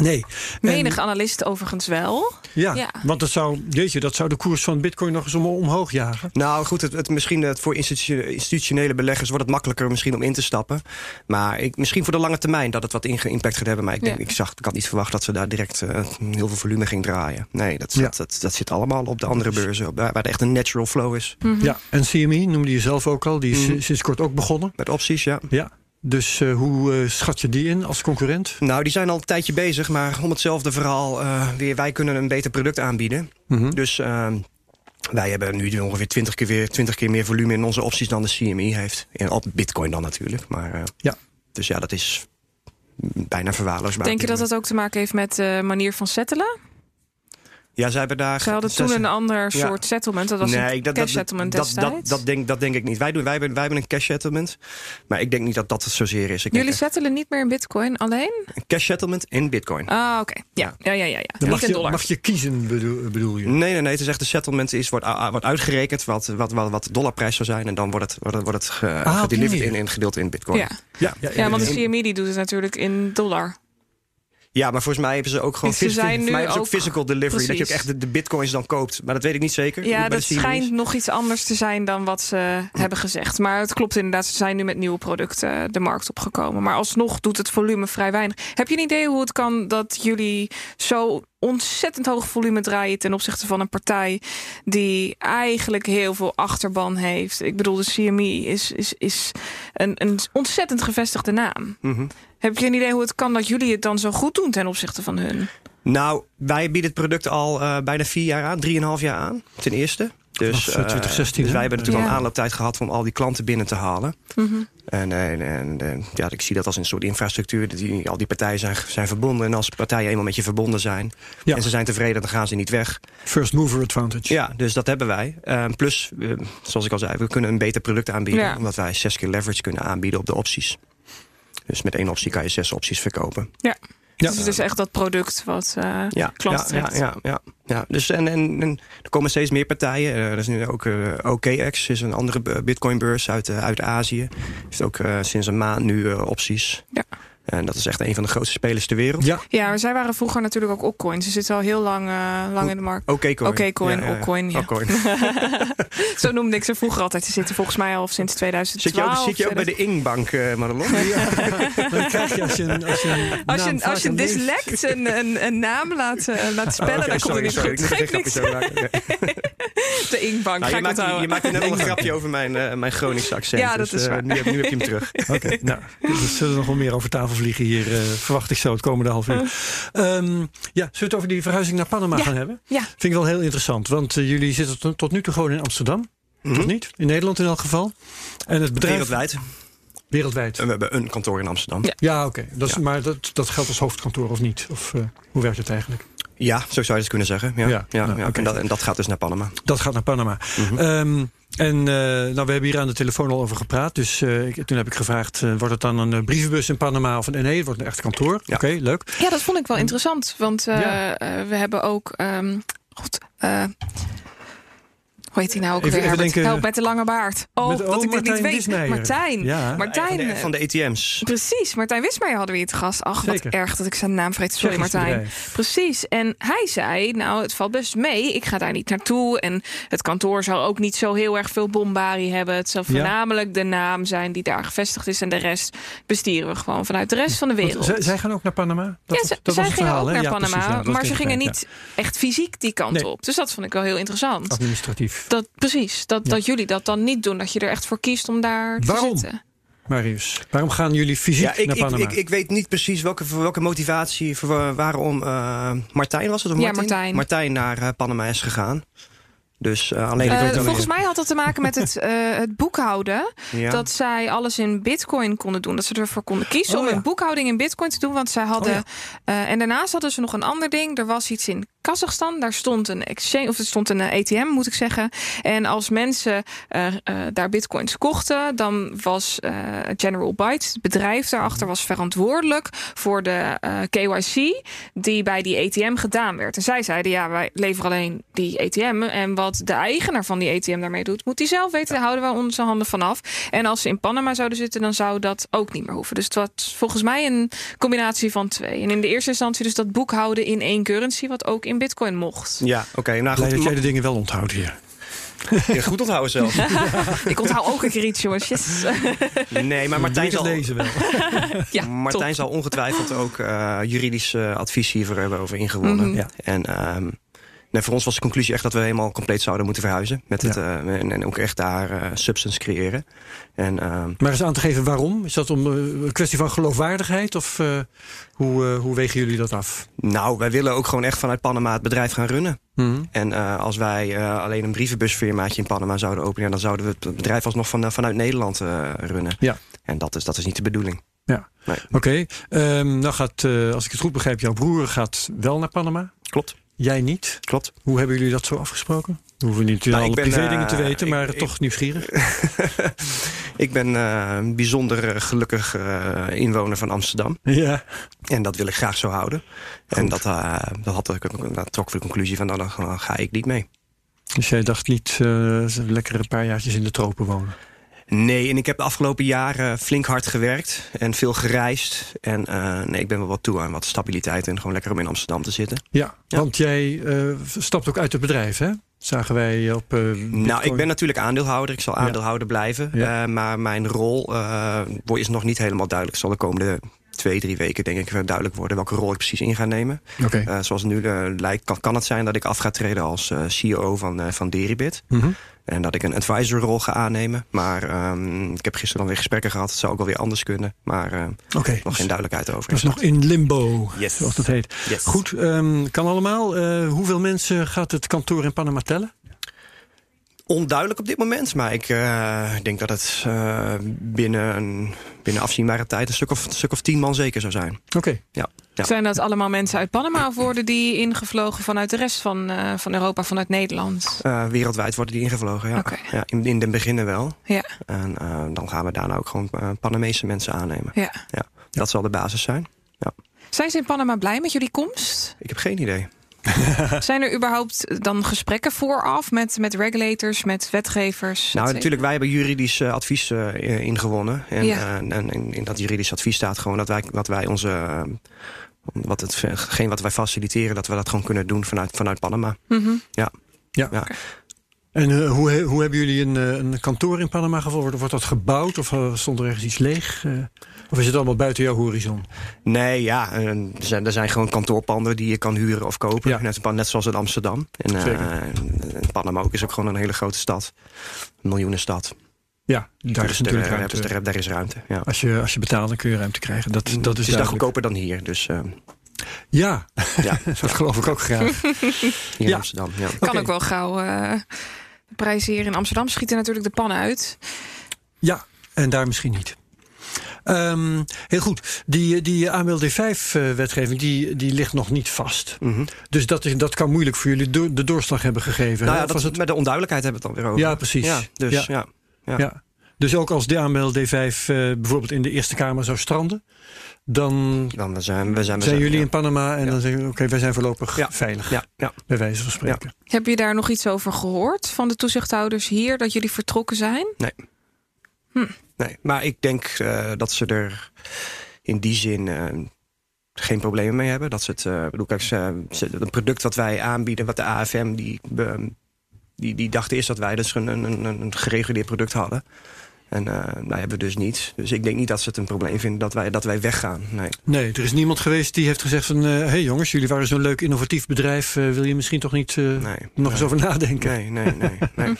Nee. Menig en, analist overigens wel. Ja, ja, want dat zou, jeetje, dat zou de koers van bitcoin nog eens om, omhoog jagen. Nou goed, het, het, misschien het voor institutionele beleggers wordt het makkelijker misschien om in te stappen. Maar ik, misschien voor de lange termijn dat het wat impact gaat hebben. Maar ik, denk, ja. ik, zag, ik had niet verwacht dat ze daar direct uh, heel veel volume ging draaien. Nee, dat, ja. dat, dat, dat zit allemaal op de andere beurzen, waar het echt een natural flow is. Mm-hmm. Ja, en C M E noemde je zelf ook al, die is mm. sinds kort ook begonnen. Met opties, ja. Ja. Dus uh, hoe uh, schat je die in als concurrent? Nou, die zijn al een tijdje bezig, maar om hetzelfde verhaal uh, weer. Wij kunnen een beter product aanbieden. Mm-hmm. Dus uh, wij hebben nu ongeveer twintig keer, weer, twintig keer meer volume in onze opties dan de C M E heeft. En op bitcoin dan natuurlijk. Maar, uh, ja. Dus ja, dat is bijna verwaarloosbaar. Denk je dat dat ook te maken heeft met de uh, manier van settelen? Ja, ze hebben daar. Ze hadden toen een ander ja. soort settlement. Dat was nee, een dat, cash settlement dat, destijds. Dat, dat, dat, denk, dat denk ik niet. Wij, doen, wij, hebben, wij hebben een cash settlement. Maar ik denk niet dat dat het zozeer is. Ik Jullie settelen niet meer in bitcoin alleen? Een cash settlement in bitcoin. Ah, oké. Okay. Ja. Ja, ja, ja, ja. Dan mag, je, mag je kiezen, bedoel, bedoel je? Nee, nee, nee. Het is echt de settlement is, wordt, wordt uitgerekend wat, wat, wat, wat de dollarprijs zou zijn. En dan wordt het, wordt, wordt het ge, ah, gedeliverd in, in gedeeld in bitcoin. Ja, ja, ja, ja, ja, want de C M E die doet het natuurlijk in dollar. Ja, maar volgens mij hebben ze ook gewoon dus ze mij ook ook physical delivery. Precies. Dat je ook echt de, de bitcoins dan koopt. Maar dat weet ik niet zeker. Ja, dat schijnt nog iets anders te zijn dan wat ze hebben gezegd. Maar het klopt inderdaad, ze zijn nu met nieuwe producten de markt opgekomen. Maar alsnog doet het volume vrij weinig. Heb je een idee hoe het kan dat jullie zo ontzettend hoog volume draaien ten opzichte van een partij die eigenlijk heel veel achterban heeft. Ik bedoel, de C M E is, is, is een, een ontzettend gevestigde naam. Mm-hmm. Heb je een idee hoe het kan dat jullie het dan zo goed doen ten opzichte van hun? Nou, wij bieden het product al uh, bijna vier jaar aan, drieënhalf jaar aan, ten eerste. Dus, uh, twintig zestien, dus wij hebben natuurlijk ja. al aanlooptijd gehad om al die klanten binnen te halen. Mm-hmm. En, en, en, en ja, ik zie dat als een soort infrastructuur. Die, al die partijen zijn, zijn verbonden. En als partijen eenmaal met je verbonden zijn ja. en ze zijn tevreden, dan gaan ze niet weg. First mover advantage. Ja, dus dat hebben wij. Uh, plus, uh, zoals ik al zei, we kunnen een beter product aanbieden. Ja. Omdat wij zes keer leverage kunnen aanbieden op de opties. Dus met één optie kan je zes opties verkopen. Ja. Ja. Dus het is echt dat product wat uh, ja, klanten trekt. Ja, ja, ja, ja. Dus en, en, en er komen steeds meer partijen. Er is nu ook uh, O K X, is een andere bitcoinbeurs uit, uh, uit Azië. Heeft ook uh, sinds een maand nu uh, opties. Ja. En dat is echt een van de grootste spelers ter wereld. Ja, ja, maar zij waren vroeger natuurlijk ook Okcoin. Ze zitten al heel lang, uh, lang in de markt. Okcoin. Okcoin, Okcoin. Zo noemde ik ze vroeger altijd. Ze zitten volgens mij al sinds tweeduizend twaalf. Zit je ook, zit je ook bij de Inkbank, uh, Madelon? Ja. Dan krijg je als je een, als je een als je, als je dyslect een, een, een naam laat, uh, laat spellen, oh, okay, dan kom je niet sorry, goed. Sorry, ik niks. De Inkbank, nou, ga je ik maakt, onthouden. Je maakt net al een grapje over mijn, uh, mijn Groningse accent. Ja, dat dus, is uh, waar. Nu heb, nu heb je hem terug. Oké, nou, er zullen nog wel meer over tafel vliegen hier, uh, verwacht ik zo, het komende half uur. Uh. Um, ja, zullen we het over die verhuizing naar Panama ja. gaan hebben? Ja. Vind ik wel heel interessant, want uh, jullie zitten tot, tot nu toe gewoon in Amsterdam. Mm-hmm. Of niet? In Nederland in elk geval. En het bedrijf... Wereldwijd. Wereldwijd. En we hebben een kantoor in Amsterdam. Ja, ja oké. Okay. Ja. Maar dat, dat geldt als hoofdkantoor of niet? Of uh, hoe werkt het eigenlijk? Ja, zo zou je het kunnen zeggen. Ja. Ja, ja, nou, ja. Okay. En, dat, en dat gaat dus naar Panama. Dat gaat naar Panama. Mm-hmm. Um, En uh, nou, we hebben hier aan de telefoon al over gepraat. Dus uh, ik, toen heb ik gevraagd, uh, wordt het dan een uh, brievenbus in Panama of een nee, het wordt een echt kantoor. Ja. Oké, okay, leuk. Ja, dat vond ik wel um, interessant. Want uh, ja. uh, we hebben ook... Um, God, uh, hoe heet hij nou ook even, weer, even Herbert? Denken, Help met de lange baard. Oh, met, oh dat ik dit Martijn niet Wismijer. weet. Martijn. Ja. Martijn van de, van de E T M's. Precies, Martijn Wismijer hadden we hier te gast. Ach, Zeker. Wat erg dat ik zijn naam vergeet. Sorry Martijn. Precies, en hij zei, nou het valt best mee. Ik ga daar niet naartoe. En het kantoor zal ook niet zo heel erg veel bombarie hebben. Het zal voornamelijk ja. de naam zijn die daar gevestigd is. En de rest bestieren we gewoon vanuit de rest van de wereld. Z- zij gaan ook naar Panama? Dat, ja, z- dat zij was gingen verhaal, ook naar ja, Panama. Precies, nou, maar ze gingen mij, niet ja. echt fysiek die kant nee. op. Dus dat vond ik wel heel interessant. Administratief. Dat, precies, dat, ja. dat jullie dat dan niet doen. Dat je er echt voor kiest om daar te Waarom? zitten. Marius, waarom gaan jullie fysiek ja, ik, naar Panama? Ik, ik, ik weet niet precies welke, voor welke motivatie... Voor, waarom uh, Martijn was het? Of Martijn? Ja, Martijn. Martijn naar uh, Panama is gegaan. Dus, uh, alleen uh, volgens mij had dat te maken met het, uh, het boekhouden. Ja. Dat zij alles in bitcoin konden doen. Dat ze ervoor konden kiezen oh, om ja. hun boekhouding in bitcoin te doen. Want zij hadden... Oh, ja. uh, en daarnaast hadden ze nog een ander ding. Er was iets in Kazachstan. Daar stond een exchange, of er stond een A T M, moet ik zeggen. En als mensen uh, uh, daar bitcoins kochten, dan was uh, General Bytes, het bedrijf daarachter, was verantwoordelijk voor de uh, K Y C die bij die A T M gedaan werd. En zij zeiden, ja, wij leveren alleen die A T M. En wat de eigenaar van die A T M daarmee doet, moet hij zelf weten. Daar houden we onze handen vanaf. En als ze in Panama zouden zitten, dan zou dat ook niet meer hoeven. Dus het was volgens mij een combinatie van twee. En in de eerste instantie dus dat boekhouden in één currency, wat ook in bitcoin mocht. Ja, oké. Okay, nou goed, dat jij de dingen wel onthoudt hier. Ja, goed onthouden zelf. Ik onthoud ook een keer iets, jongens. Yes. Nee, maar Martijn zal... Lezen wel. Ja, Martijn top. zal ongetwijfeld ook uh, juridisch uh, advies hiervoor hebben over ingewonnen. Mm-hmm. Ja. En um, nee, voor ons was de conclusie echt dat we helemaal compleet zouden moeten verhuizen. Met het, ja. uh, en, en ook echt daar uh, substance creëren. En, uh, maar eens aan te geven waarom? Is dat om, uh, een kwestie van geloofwaardigheid? Of uh, hoe, uh, hoe wegen jullie dat af? Nou, wij willen ook gewoon echt vanuit Panama het bedrijf gaan runnen. Mm-hmm. En uh, als wij uh, alleen een brievenbusfirmaatje in Panama zouden openen, dan zouden we het bedrijf alsnog van, uh, vanuit Nederland uh, runnen. Ja. En dat is, dat is niet de bedoeling. Ja. Nee. Oké. Okay. Um, nou gaat, uh, als ik het goed begrijp, jouw broer gaat wel naar Panama. Klopt. Jij niet? Klopt. Hoe hebben jullie dat zo afgesproken? We hoeven niet nou, alle ben, privé dingen uh, te weten, ik, maar ik, toch nieuwsgierig. Ik ben uh, een bijzonder gelukkig uh, inwoner van Amsterdam. Ja. En dat wil ik graag zo houden. Goed. En dat, uh, dat, had, dat trok voor de conclusie van, nou, dan ga ik niet mee. Dus jij dacht niet uh, lekker een paar jaartjes in de tropen wonen? Nee, en ik heb de afgelopen jaren flink hard gewerkt en veel gereisd. En uh, nee, ik ben wel wat toe aan wat stabiliteit en gewoon lekker om in Amsterdam te zitten. Ja, ja. Want jij uh, stapt ook uit het bedrijf, hè? Zagen wij op... Uh, nou, ik ben natuurlijk aandeelhouder. Ik zal aandeelhouder ja. blijven. Ja. Uh, maar mijn rol uh, is nog niet helemaal duidelijk. Zal de komende twee, drie weken denk ik duidelijk worden welke rol ik precies in ga nemen. Okay. Uh, zoals het nu uh, lijkt, kan, kan het zijn dat ik af ga treden als uh, C E O van, uh, van Deribit. Mm-hmm. En dat ik een advisorrol ga aannemen. Maar um, ik heb gisteren alweer gesprekken gehad. Het zou ook wel weer anders kunnen. Maar uh, okay, nog geen duidelijkheid over. Dus nog in limbo, yes, zoals dat heet. Yes. Goed, um, kan allemaal. Uh, hoeveel mensen gaat het kantoor in Panama tellen? Onduidelijk op dit moment, maar ik uh, denk dat het uh, binnen, een, binnen afzienbare tijd een stuk of, een stuk of tien man zeker zou zijn. Oké. Okay. Ja, ja. Zijn dat allemaal mensen uit Panama of worden die ingevlogen vanuit de rest van, uh, van Europa, vanuit Nederland? Uh, wereldwijd worden die ingevlogen, ja. Okay. Ja, in, in den beginnen wel. Ja. En uh, dan gaan we daarna ook gewoon uh, Panamese mensen aannemen. Ja. Ja. Dat zal de basis zijn. Ja. Zijn ze in Panama blij met jullie komst? Ik heb geen idee. Zijn er überhaupt dan gesprekken vooraf met, met regulators, met wetgevers? Nou, natuurlijk, wij hebben juridisch uh, advies uh, ingewonnen. En, ja. uh, en, en in dat juridisch advies staat gewoon dat wij, dat wij onze... Uh, wat het, geen wat wij faciliteren, dat we dat gewoon kunnen doen vanuit, vanuit Panama. Mm-hmm. Ja. Ja. Ja. Okay. En uh, hoe, hoe hebben jullie een, een kantoor in Panama gevonden? Wordt dat gebouwd of uh, stond er ergens iets leeg? Uh, of is het allemaal buiten jouw horizon? Nee, ja, er zijn, er zijn gewoon kantoorpanden die je kan huren of kopen. Ja. Net, net zoals in Amsterdam. En, uh, Panama ook is ook gewoon een hele grote stad. Een miljoenenstad. Ja, daar dus is natuurlijk de, ruimte. Dus de, daar is ruimte, ja. Als je, als je betaalt, dan kun je ruimte krijgen. Dat, dat is, is daar goedkoper dan hier, dus... Uh, ja, ja. Dat geloof ik ook graag. Hier in Amsterdam, ja. Kan okay. ook wel gauw uh, de prijzen hier in Amsterdam schieten natuurlijk de pannen uit. Ja, en daar misschien niet. Um, heel goed. Die, die A M L D vijf-wetgeving die, die ligt nog niet vast. Mm-hmm. Dus dat, is, dat kan moeilijk voor jullie do- de doorslag hebben gegeven. Nou ja, dat, het... Met de onduidelijkheid hebben we het dan weer over. Ja, precies. Ja, dus, ja. Ja. Ja. Ja. Dus ook als de A M L D vijf uh, bijvoorbeeld in de Eerste Kamer zou stranden... Dan, dan zijn, we zijn, we zijn jullie ja. in Panama en ja. dan zeggen we... oké, okay, wij zijn voorlopig ja. veilig, ja. Ja. bij wijze van spreken. Ja. Heb je daar nog iets over gehoord van de toezichthouders hier... dat jullie vertrokken zijn? Nee. Hm. Nee, maar ik denk uh, dat ze er in die zin... Uh, geen problemen mee hebben. Dat ze het, uh, bedoel, kijk, ze, ze, het product wat wij aanbieden, wat de A F M... die, uh, die, die dachten is dat wij dus een, een, een gereguleerd product hadden... En uh, dat hebben we dus niet. Dus ik denk niet dat ze het een probleem vinden dat wij, dat wij weggaan. Nee. nee, er is niemand geweest die heeft gezegd van... Uh, hey jongens, jullie waren zo'n leuk innovatief bedrijf. Uh, wil je misschien toch niet uh, nee, nog nee. eens over nadenken? Nee, nee, nee. nee.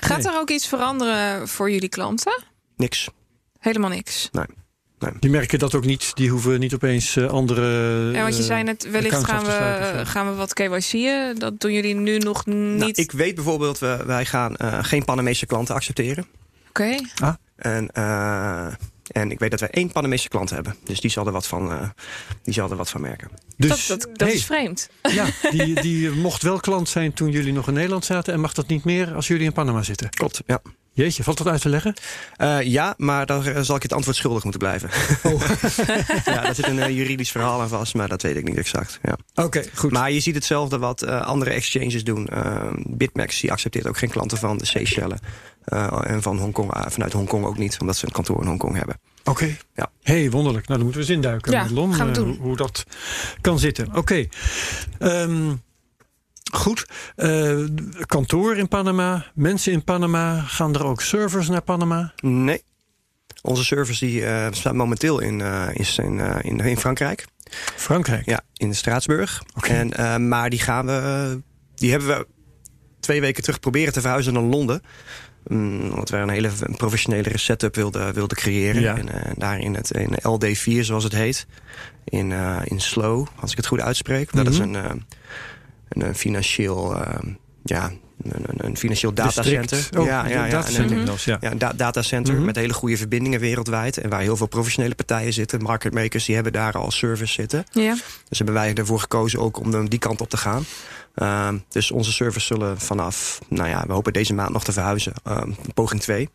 Gaat nee. er ook iets veranderen voor jullie klanten? Niks. Helemaal niks? Nee. nee. Die merken dat ook niet. Die hoeven niet opeens uh, andere... Ja, want je uh, zei net, wellicht gaan we, gaan we wat K Y C'en. Dat doen jullie nu nog niet. Nou, ik weet bijvoorbeeld, we, wij gaan uh, geen Panamese klanten accepteren. Okay. Ah. En, uh, en ik weet dat wij één Panamese klant hebben. Dus die zal er wat van, uh, die zal er wat van merken. Dus, dat dat, dat hey. is vreemd. Ja, die, die mocht wel klant zijn toen jullie nog in Nederland zaten... en mag dat niet meer als jullie in Panama zitten. Klopt, ja. Jeetje, valt dat uit te leggen? Uh, ja, maar dan zal ik het antwoord schuldig moeten blijven. Oh. Ja, daar zit een uh, juridisch verhaal aan vast, maar dat weet ik niet exact. Ja. Oké, okay, goed. Maar je ziet hetzelfde wat uh, andere exchanges doen. Uh, Bitmax die accepteert ook geen klanten van de Seychellen. Uh, en van Hongkong, uh, vanuit Hongkong ook niet, omdat ze een kantoor in Hongkong hebben. Oké. Okay. Ja. hey, wonderlijk. Nou, dan moeten we eens induiken. Ja, Madelon, gaan we doen. Uh, hoe dat kan zitten. Oké. Okay. Um, Goed, uh, kantoor in Panama, mensen in Panama, gaan er ook servers naar Panama? Nee, onze servers die, uh, staan momenteel in, uh, in, uh, in, in Frankrijk. Frankrijk? Ja, in Straatsburg. Okay. En, uh, maar die, gaan we, uh, die hebben we twee weken terug proberen te verhuizen naar Londen. Um, omdat we een hele een professionelere setup wilden, wilden creëren. Ja. En uh, daar in, het, in L D vier, zoals het heet, in, uh, in Slow, als ik het goed uitspreek. Mm-hmm. Dat is een... Uh, Een financieel, uh, ja, een, een financieel datacenter. Oh, ja, ja, ja, een, een, ja. ja, een da- datacenter mm-hmm. met hele goede verbindingen wereldwijd. En waar heel veel professionele partijen zitten. Marketmakers die hebben daar al service zitten. Ja. Dus hebben wij ervoor gekozen ook om die kant op te gaan. Uh, dus onze servers zullen vanaf, nou ja, we hopen deze maand nog te verhuizen. Uh, poging twee.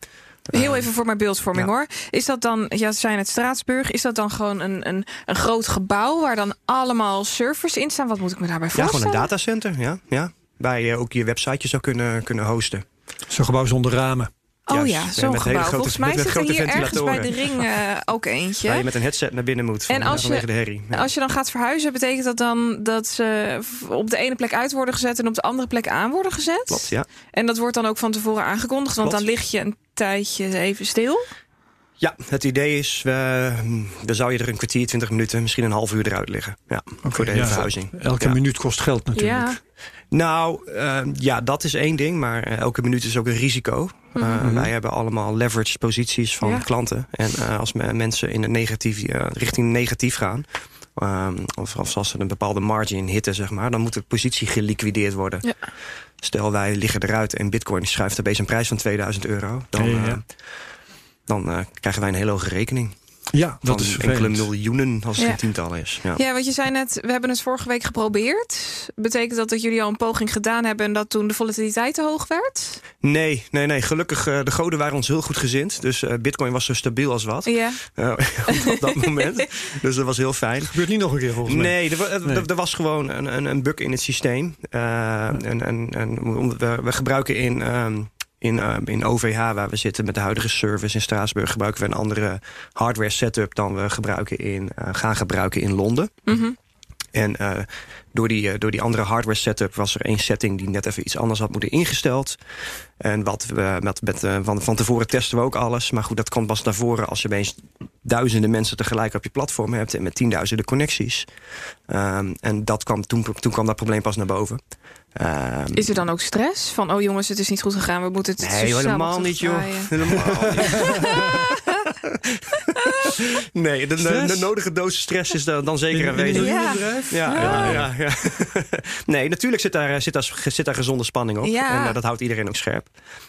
Heel even voor mijn beeldvorming ja. hoor. Is dat dan, ja, ze zijn het Straatsburg, is dat dan gewoon een, een, een groot gebouw waar dan allemaal servers in staan? Wat moet ik me daarbij voorstellen? Ja, gewoon een datacenter, ja, ja. Waar je ook je websiteje zou kunnen, kunnen hosten. Zo'n gebouw zonder ramen. Oh Juist, ja, zo'n gebouw. Grote, Volgens mij zit er hier ergens bij de ring uh, ook eentje. Waar je met een headset naar binnen moet van, en als vanwege je, de herrie. Ja. Als je dan gaat verhuizen, betekent dat dan dat ze op de ene plek uit worden gezet... en op de andere plek aan worden gezet? Klopt, ja. En dat wordt dan ook van tevoren aangekondigd, want Klopt. dan lig je een tijdje even stil. Ja, het idee is, uh, dan zou je er een kwartier, twintig minuten, misschien een half uur eruit liggen. Ja, okay, voor de hele ja, verhuizing. Elke ja. minuut kost geld natuurlijk. Ja. Nou, uh, ja, dat is één ding, maar elke minuut is ook een risico. Uh, mm-hmm. Wij hebben allemaal leverage posities van ja. klanten. En uh, als me, mensen in het negatief, uh, richting negatief gaan... Um, of, of als ze een bepaalde margin hitten, zeg maar... dan moet de positie geliquideerd worden. Ja. Stel, wij liggen eruit en bitcoin schuift opeens een prijs van tweeduizend euro... dan, ja, ja. Uh, dan uh, krijgen wij een hele hoge rekening. Ja, dat is vervelend. Enkele miljoenen als het ja. een tientallen is. Ja. ja, want je zei net, we hebben het vorige week geprobeerd. Betekent dat dat jullie al een poging gedaan hebben... en dat toen de volatiliteit te hoog werd? Nee, nee, nee. Gelukkig, uh, de goden waren ons heel goed gezind. Dus uh, bitcoin was zo stabiel als wat. Ja. Uh, op dat moment. Dus dat was heel fijn. Dat gebeurt niet nog een keer volgens mij. Nee, er, er, nee. er was gewoon een, een, een bug in het systeem. Uh, ja. en, en, en, we, we gebruiken in... Um, In, uh, in O V H, waar we zitten met de huidige service in Straatsburg... gebruiken we een andere hardware setup dan we gebruiken in, uh, gaan gebruiken in Londen. Mm-hmm. En uh, door, die, uh, door die andere hardware setup was er één setting... die net even iets anders had moeten ingesteld. En wat we, met, met, uh, van, van tevoren testen we ook alles. Maar goed, dat komt pas naar voren als je opeens duizenden mensen tegelijk op je platform hebt... en met tienduizenden connecties. Um, en dat kwam, toen, toen kwam dat probleem pas naar boven. Um, is er dan ook stress? Van, oh jongens, het is niet goed gegaan, we moeten het... Nee, joh, helemaal niet, joh. Helemaal niet. Nee, de, de, de nodige dosis stress is dan, dan zeker aanwezig. Ja. Ja, ja, ja, ja. Nee, natuurlijk zit daar, zit, daar, zit daar gezonde spanning op. Ja. En uh, dat houdt iedereen ook scherp.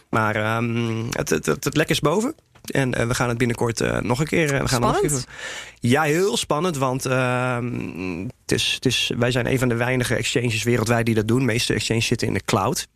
Maar um, het, het, het, het lek is boven. En uh, we gaan het binnenkort uh, nog een keer... Uh, we gaan spannend? Nog een keer... Ja, heel spannend, want uh, het is, het is, wij zijn een van de weinige exchanges wereldwijd die dat doen. De meeste exchanges zitten in de cloud.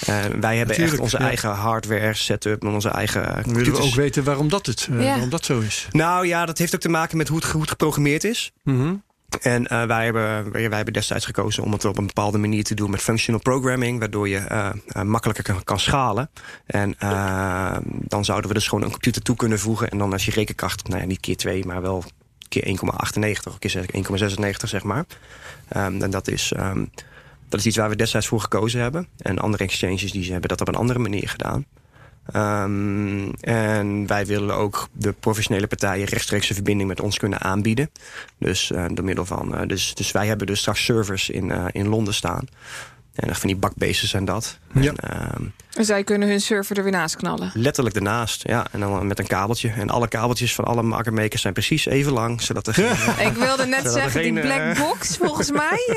Uh, wij hebben Natuurlijk, echt onze ja. eigen hardware setup en onze eigen computers. Willen we ook weten waarom dat, het, uh, ja. waarom dat zo is? Nou ja, dat heeft ook te maken met hoe het, hoe het geprogrammeerd is. Mm-hmm. En uh, wij, hebben, wij hebben destijds gekozen om het op een bepaalde manier te doen... met functional programming, waardoor je uh, uh, makkelijker kan, kan schalen. En uh, dan zouden we dus gewoon een computer toe kunnen voegen... en dan als je rekenkracht, nou ja, niet keer twee, maar wel keer één komma achtennegentig... of keer één komma zesennegentig, zeg maar. Um, en dat is... Um, Dat is iets waar we destijds voor gekozen hebben. En andere exchanges die hebben dat op een andere manier gedaan. Um, en wij willen ook de professionele partijen... rechtstreekse verbinding met ons kunnen aanbieden. Dus, uh, door middel van, uh, dus, dus wij hebben dus straks servers in, uh, in Londen staan. En echt van die bakbases en dat. Ja. En, um, en zij kunnen hun server er weer naast knallen? Letterlijk ernaast, ja. En dan met een kabeltje. En alle kabeltjes van alle marketmakers zijn precies even lang. Zodat er geen, ik wilde net zeggen, geen, die black box volgens mij. Uh.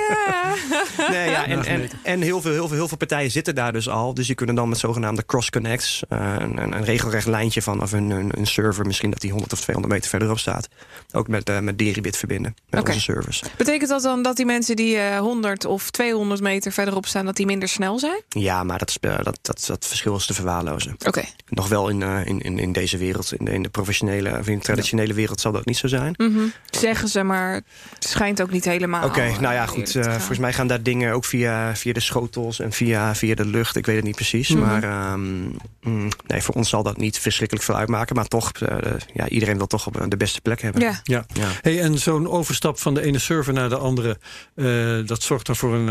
Nee, ja, en en, en heel, veel, heel, veel, heel veel partijen zitten daar dus al. Dus die kunnen dan met zogenaamde cross-connects... Uh, een, een regelrecht lijntje vanaf een, een, een server... misschien dat die honderd of tweehonderd meter verderop staat... ook met, uh, met Deribit verbinden, met okay. onze servers. Betekent dat dan dat die mensen die uh, honderd of tweehonderd meter verderop staan... dat die minder snel zijn? Ja, maar dat, uh, dat, dat, dat verschil is te verwaarlozen. Okay. Nog wel in, uh, in, in, in deze wereld, in de, in de professionele of in de traditionele ja. wereld... zal dat niet zo zijn. Mm-hmm. Zeggen ze, maar het schijnt ook niet helemaal... Oké, okay, nou ja, goed. Uh, volgens mij gaan daar dingen ook via, via de schotels en via, via de lucht. Ik weet het niet precies, mm-hmm. maar um, mm, nee, voor ons zal dat niet verschrikkelijk veel uitmaken. Maar toch, uh, ja, iedereen wil toch op de beste plek hebben. Ja. Ja. Ja. Hey, en zo'n overstap van de ene server naar de andere... Uh, dat zorgt dan voor een,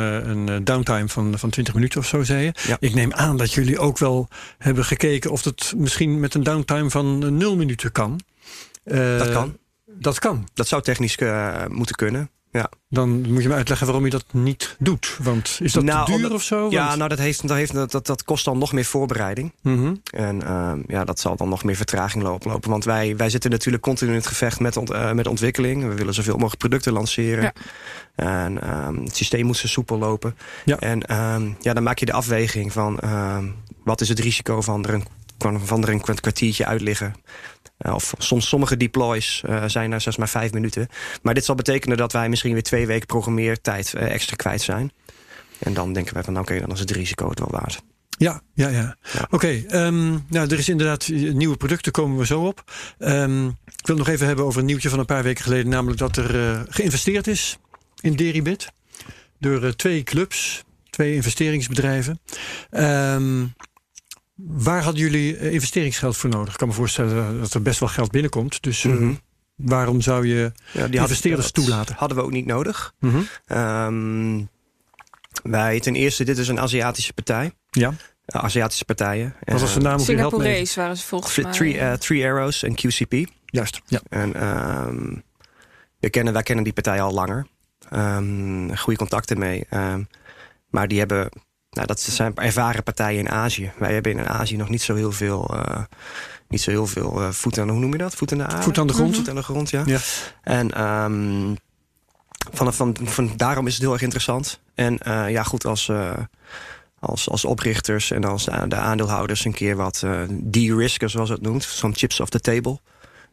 een downtime van, van twintig minuten of zo, zei je. Ja. Ik neem aan dat jullie ook wel hebben gekeken... of dat misschien met een downtime van nul minuten kan. Uh, dat kan. Dat kan. Dat zou technisch uh, moeten kunnen. Ja. Dan moet je me uitleggen waarom je dat niet doet. Want is dat nou, te duur omdat, of zo? Want... Ja, nou, dat, heeft, dat, heeft, dat, dat kost dan nog meer voorbereiding. Mm-hmm. En uh, ja, dat zal dan nog meer vertraging lopen. Want wij, wij zitten natuurlijk continu in het gevecht met, ont, uh, met ontwikkeling. We willen zoveel mogelijk producten lanceren. Ja. En uh, het systeem moet zo soepel lopen. Ja. En uh, ja, dan maak je de afweging van... Uh, wat is het risico van er een, van er een kwartiertje uit liggen... Uh, of soms sommige deploys uh, zijn er zelfs maar vijf minuten. Maar dit zal betekenen dat wij misschien weer twee weken programmeertijd uh, extra kwijt zijn. En dan denken wij van oké, okay, dan is het risico het wel waard. Ja, ja, ja. ja. Oké, okay, um, nou, er is inderdaad nieuwe producten, komen we zo op. Um, ik wil nog even hebben over een nieuwtje van een paar weken geleden. Namelijk dat er uh, geïnvesteerd is in Deribit. Door uh, twee clubs, twee investeringsbedrijven. Um, Waar hadden jullie investeringsgeld voor nodig? Ik kan me voorstellen dat er best wel geld binnenkomt. Dus mm-hmm. uh, waarom zou je ja, die investeerders hadden, toelaten? Hadden we ook niet nodig. Mm-hmm. Um, wij ten eerste, dit is een Aziatische partij. Ja. Aziatische partijen. Wat was de naam? Singaporees waren ze volgens mij. Three, uh, Three Arrows en Q C P. Juist. Ja. En um, we kennen, wij kennen die partij al langer. Um, goede contacten mee. Um, maar die hebben, nou, dat zijn ervaren partijen in Azië. Wij hebben in Azië nog niet zo heel veel, uh, niet zo heel veel uh, voet aan de, hoe noem je dat? Voet aan de aarde? Voet aan de grond. Mm-hmm. Voet aan de grond, ja. ja. En um, van, van, van, daarom is het heel erg interessant. En uh, ja, goed, als... Uh, Als, als oprichters en als de aandeelhouders een keer wat uh, de-risken, zoals het noemt, zo'n chips off the table,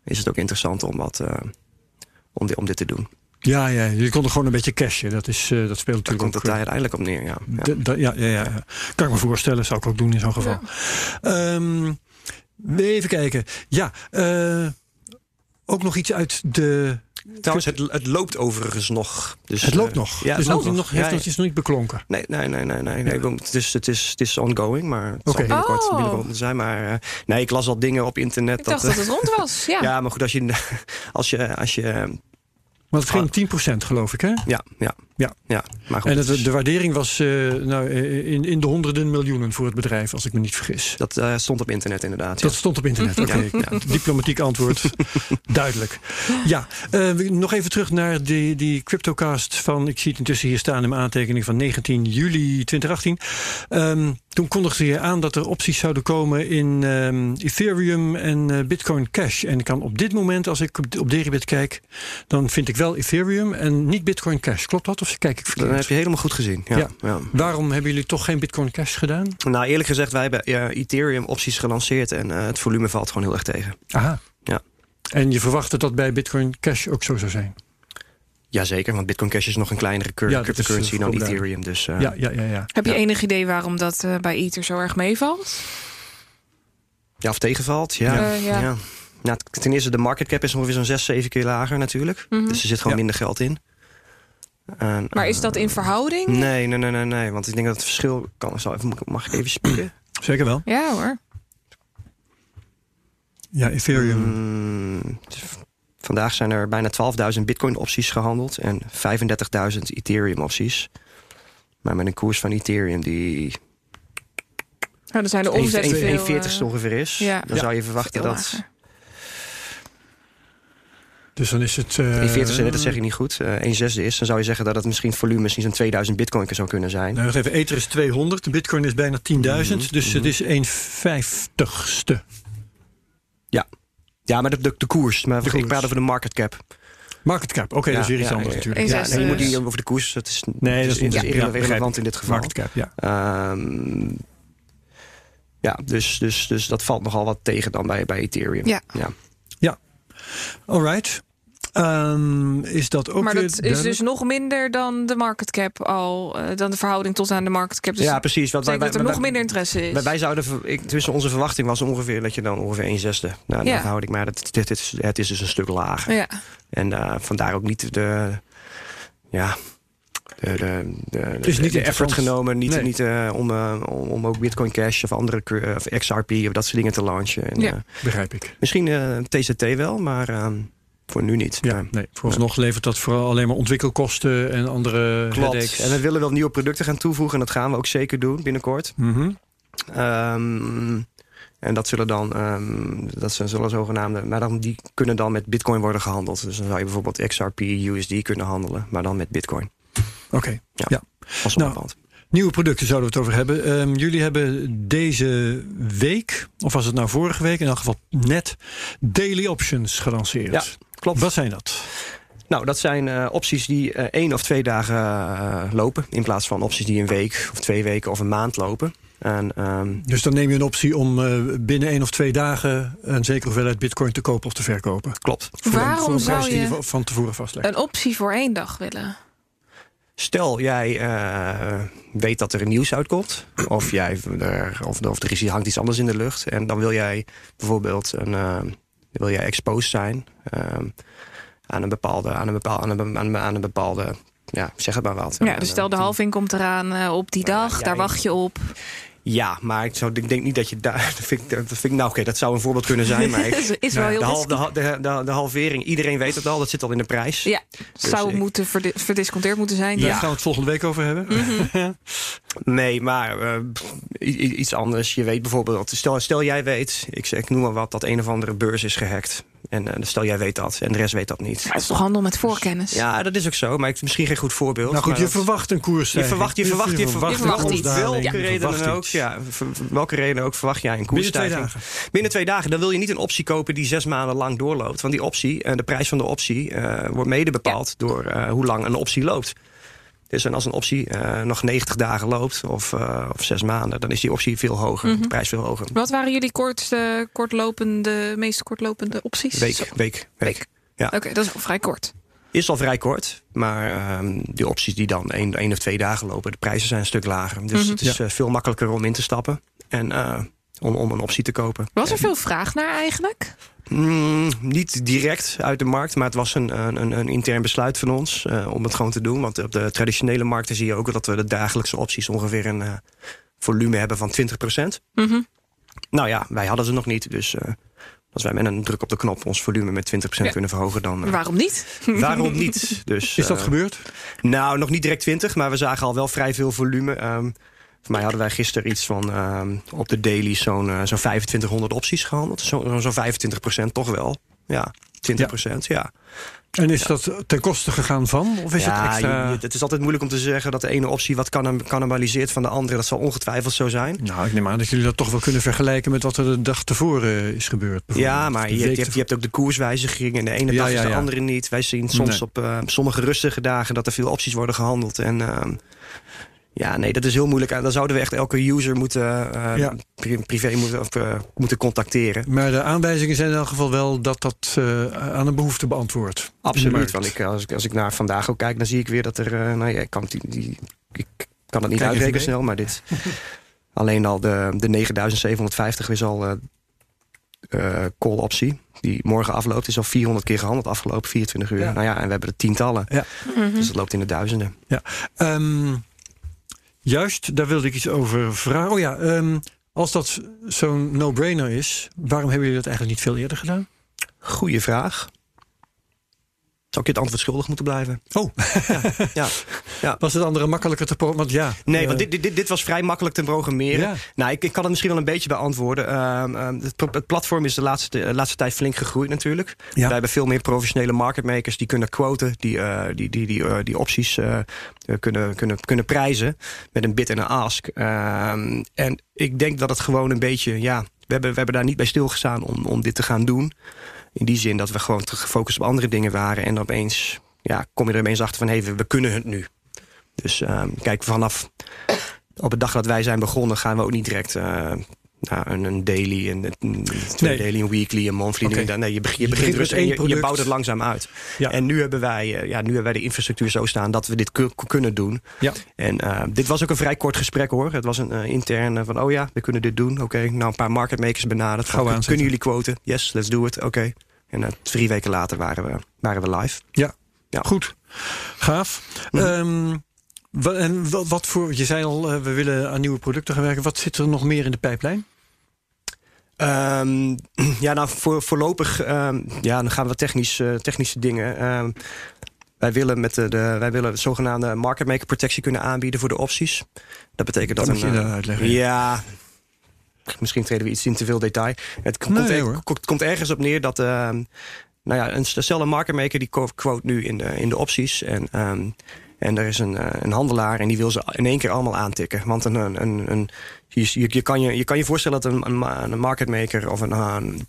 is het ook interessant om, wat, uh, om, di- om dit te doen. Ja, ja, je kon er gewoon een beetje cashen. Dat, is, uh, dat speelt natuurlijk komt het daar uiteindelijk op neer, ja. Ja. De, da, ja, ja, ja, ja. Kan ik me voorstellen, zou ik ook doen in zo'n geval. Ja. Um, even kijken. Ja, uh, ook nog iets uit de... Trouwens, het, het loopt overigens nog. Dus, het loopt nog? Ja, het loopt nog. Heeft het nog niet beklonken? Nee, nee, nee. nee, nee, nee. Ja. Het, is, het, is, het is ongoing, maar het okay. zal binnenkort, oh. binnenkort zijn. Maar uh, nee, ik las al dingen op internet. Ik dat, dacht uh, dat het rond was, ja. Ja, maar goed, als je... Als je, als je maar het ging tien procent geloof ik, hè? Ja, ja. ja. ja maar goed, en het, de waardering was uh, nou, in, in de honderden miljoenen voor het bedrijf, als ik me niet vergis. Dat uh, stond op internet inderdaad. Dat ja. stond op internet, oké. Okay. Ja, ja. Diplomatiek antwoord, duidelijk. Ja, uh, nog even terug naar die, die CryptoCast van... Ik zie het intussen hier staan in mijn aantekening van negentien juli tweeduizend achttien. Um, toen kondigde je aan dat er opties zouden komen in um, Ethereum en uh, Bitcoin Cash. En ik kan op dit moment, als ik op, op Deribit kijk, dan vind ik wel Ethereum en niet Bitcoin Cash. Klopt dat? Of kijk ik verkeerd? Dan heb je helemaal goed gezien. Ja, ja. Ja. Waarom hebben jullie toch geen Bitcoin Cash gedaan? Nou, eerlijk gezegd, wij hebben uh, Ethereum opties gelanceerd en uh, het volume valt gewoon heel erg tegen. Aha. Ja. En je verwacht dat dat bij Bitcoin Cash ook zo zou zijn? Jazeker, want Bitcoin Cash is nog een kleinere cur- ja, cryptocurrency dan Ethereum. Dus, uh, ja, ja, ja, ja. Heb je ja. enig idee waarom dat uh, bij Ether zo erg meevalt? Ja, of tegenvalt? Ja, uh, ja. ja. Nou, ten eerste, de market cap is ongeveer zo'n zes, zeven keer lager natuurlijk. Mm-hmm. Dus er zit gewoon ja. minder geld in. En, maar is dat in verhouding? Nee, nee, nee, nee, nee. Want ik denk dat het verschil kan. Mag ik even spieken? Zeker wel. Ja hoor. Ja, Ethereum. Hmm, vandaag zijn er bijna twaalfduizend Bitcoin opties gehandeld en vijfendertigduizend Ethereum opties. Maar met een koers van Ethereum die... Nou, dan zijn de omzet veel... een veertigste ongeveer is. Ja. Dan ja. zou je verwachten dat... Lager. Dus dan is het... Uh, veertig procent, dat zeg ik niet goed. Uh, een zesde is. Dan zou je zeggen dat het misschien volume misschien zo'n tweeduizend bitcoin zou kunnen zijn. Nou, even, Ether is tweehonderd. De bitcoin is bijna tienduizend. Mm-hmm. Dus het is een vijftigste. Ja. Ja, maar de, de, de koers. Maar de ik koers. praat over de market cap. Market cap. Oké, okay, ja, dat is weer iets ja, anders ja, natuurlijk. Ja, nee, je moet niet over de koers. Dat is, nee, dat is, is ja, irrelevant ja, in dit geval. Market cap, ja. Um, ja, dus, dus, dus dat valt nogal wat tegen dan bij, bij Ethereum. Ja. Ja. Alright. Um, is dat ook maar weer dat is dus nog minder dan de market cap al, uh, dan de verhouding tot aan de market cap. Dus ja, precies. Wat wij, wij, dat er wij, nog wij, minder interesse is. Wij, wij zouden, ik, tussen onze verwachting was ongeveer dat je dan ongeveer een zesde nou, ja. verhouding. Maar dat, dit, dit, het is dus een stuk lager. Ja. En uh, vandaar ook niet de, ja, de, de, de, de, niet de effort genomen, niet, nee. niet uh, om, uh, om ook Bitcoin Cash of andere of X R P of dat soort dingen te launchen. En, ja, uh, begrijp ik. Misschien uh, T C T wel, maar. Uh, Voor nu niet. Ja, nee. Vooralsnog levert dat vooral alleen maar ontwikkelkosten en andere headaches. En we willen wel nieuwe producten gaan toevoegen. En dat gaan we ook zeker doen binnenkort. Mm-hmm. Um, en dat zullen dan, um, dat zijn zullen zogenaamde, maar dan, die kunnen dan met Bitcoin worden gehandeld. Dus dan zou je bijvoorbeeld X R P, U S D kunnen handelen, maar dan met Bitcoin. Oké. Okay. Ja. ja. Als nou, nieuwe producten zouden we het over hebben. Um, jullie hebben deze week, of was het nou vorige week, in elk geval net, daily options gelanceerd. Ja. Klopt. Wat zijn dat? Nou, dat zijn uh, opties die uh, één of twee dagen uh, lopen. In plaats van opties die een week of twee weken of een maand lopen. En, um, dus dan neem je een optie om uh, binnen één of twee dagen een zekere hoeveelheid bitcoin te kopen of te verkopen. Klopt. Voor Waarom een, voor een zou prijs je, die je van tevoren vastlegt. Een optie voor één dag willen? Stel, jij uh, weet dat er een nieuws uitkomt. Of, jij, er, of, of er is, hangt iets anders in de lucht. En dan wil jij bijvoorbeeld een... Uh, wil jij exposed zijn um, aan een bepaalde, aan een bepaalde, aan een, aan een, aan een bepaalde, ja, zeg het maar wat. Ja, dus stel de halving komt eraan uh, op die dag, uh, ja, daar wacht je op. Ja, maar ik, zou, ik denk niet dat je daar... Dat vind ik, dat vind ik, nou oké, okay, dat zou een voorbeeld kunnen zijn. Maar ik, is wel heel de, hal, de, de, de, de halvering, iedereen weet het al, dat zit al in de prijs. Ja, dus zou ik, moeten verd, verdisconteerd moeten zijn. Daar ja. gaan we het volgende week over hebben. Mm-hmm. Nee, maar uh, iets anders. Je weet bijvoorbeeld, stel, stel jij weet, ik, ik noem maar wat, dat een of andere beurs is gehackt. En uh, stel jij weet dat en de rest weet dat niet. Maar het is toch handel met voorkennis? Dus, ja, dat is ook zo, maar ik, misschien geen goed voorbeeld. Nou goed, je dat, verwacht een koers. Je verwacht, je verwacht, je verwacht, je verwacht, je verwacht, je verwacht welke reden dan ook, ja, welke reden ook verwacht jij een koersstijging. Binnen twee dagen. Binnen twee dagen, dan wil je niet een optie kopen die zes maanden lang doorloopt. Want die optie, uh, de prijs van de optie, uh, wordt mede bepaald ja. door uh, hoe lang een optie loopt. Dus en als een optie uh, nog negentig dagen loopt of, uh, of zes maanden... dan is die optie veel hoger, mm-hmm. de prijs veel hoger. Wat waren jullie kort, uh, kortlopende, meest kortlopende opties? Week, week, week. week. Ja. Oké, okay, dat is al vrij kort. Is al vrij kort, maar um, die opties die dan één, één of twee dagen lopen... de prijzen zijn een stuk lager. Dus mm-hmm. het is ja. uh, veel makkelijker om in te stappen en uh, om, om een optie te kopen. Was er en, veel vraag naar eigenlijk? Mm, niet direct uit de markt, maar het was een, een, een intern besluit van ons uh, om het gewoon te doen. Want op de traditionele markten zie je ook dat we de dagelijkse opties ongeveer een uh, volume hebben van twintig procent. Mm-hmm. Nou ja, wij hadden ze nog niet, dus... Uh, als wij met een druk op de knop ons volume met twintig procent ja. kunnen verhogen, dan... Uh, waarom niet? Waarom niet? Dus, is dat uh, gebeurd? Nou, nog niet direct twintig, maar we zagen al wel vrij veel volume. Um, Voor mij hadden wij gisteren iets van uh, op de daily zo'n uh, zo'n vijfentwintighonderd opties gehandeld. Zo'n zo vijfentwintig procent toch wel. Ja, twintig procent, ja. ja. En is ja. dat ten koste gegaan van? Of is ja, het extra... je, het is altijd moeilijk om te zeggen dat de ene optie wat cannibaliseert van de andere. Dat zal ongetwijfeld zo zijn. Nou, ik neem aan dat jullie dat toch wel kunnen vergelijken met wat er de dag tevoren is gebeurd. Ja, maar je, je, hebt, je hebt ook de koerswijzigingen. En de ene ja, dag ja, is de ja. andere niet. Wij zien soms nee. op uh, sommige rustige dagen dat er veel opties worden gehandeld. En... Uh, Ja, nee, dat is heel moeilijk. Dan zouden we echt elke user moeten uh, ja. privé moeten, of, uh, moeten contacteren. Maar de aanwijzingen zijn in elk geval wel dat dat uh, aan een behoefte beantwoordt. Absoluut. Want ik, als, ik, als ik naar vandaag ook kijk, dan zie ik weer dat er... Uh, nou ja, ik kan, die, die, ik kan het niet kijk uitrekenen snel, maar dit... alleen al de, de negenduizend zevenhonderdvijftig is al... Uh, Uh, call-optie, die morgen afloopt... is al vierhonderd keer gehandeld afgelopen vierentwintig uur. Ja. Nou ja, en we hebben er tientallen. Ja. Mm-hmm. Dus dat loopt in de duizenden. Ja. Um, Juist, daar wilde ik iets over vragen. Oh ja, um, als dat zo'n no-brainer is... waarom hebben jullie dat eigenlijk niet veel eerder gedaan? Goeie vraag. Zou ik je het antwoord schuldig moeten blijven? Oh, ja. ja. ja. Was het andere makkelijker te programmeren? Ja. Nee, uh, want dit, dit, dit was vrij makkelijk te programmeren. Ja. Nou, ik, ik kan het misschien wel een beetje beantwoorden. Uh, uh, het, het platform is de laatste, de laatste tijd flink gegroeid natuurlijk. Ja. Wij hebben veel meer professionele marketmakers die kunnen quoten, die, uh, die, die, die, uh, die opties uh, kunnen, kunnen, kunnen prijzen met een bid en een ask. Uh, en ik denk dat het gewoon een beetje, ja, we hebben, we hebben daar niet bij stilgestaan om, om dit te gaan doen. In die zin dat we gewoon te gefocust op andere dingen waren. En opeens ja, kom je er opeens achter van... hé, hey, we kunnen het nu. Dus uh, kijk, vanaf op de dag dat wij zijn begonnen... gaan we ook niet direct uh, nou, een, een daily, een, een, twee nee. daily, een weekly, een monthly. Okay. Dan, nee, je, beg- je, je begint rustig en je, je bouwt het langzaam uit. Ja. En nu hebben, wij, ja, nu hebben wij de infrastructuur zo staan... dat we dit k- kunnen doen. Ja. En uh, dit was ook een vrij kort gesprek, hoor. Het was een uh, interne van, oh ja, we kunnen dit doen. Oké, okay. nou een paar marketmakers benaderd. Gaan Gaan kunnen jullie quoten? Yes, let's do it. Oké. Okay. En uh, drie weken later waren we, waren we live. Ja, ja. Goed. Gaaf. Ja. Um, w- en w- wat voor, je zei al, uh, we willen aan nieuwe producten gaan werken. Wat zit er nog meer in de pijplijn? Um, ja, nou, voor, voorlopig um, ja, dan gaan we technisch, uh, technische dingen. Um, wij, willen met de, de, wij willen de zogenaamde market maker protectie kunnen aanbieden voor de opties. Dat betekent dat, dat een... Uh, uitleggen, ja... ja. Misschien treden we iets in te veel detail. Het komt, nee, er, komt ergens op neer dat... Uh, nou ja, een, stel een marketmaker die quote nu in de, in de opties. En, um, en er is een, een handelaar en die wil ze in één keer allemaal aantikken. Want een, een, een, je, je, kan je, je kan je voorstellen dat een, een marketmaker of een... een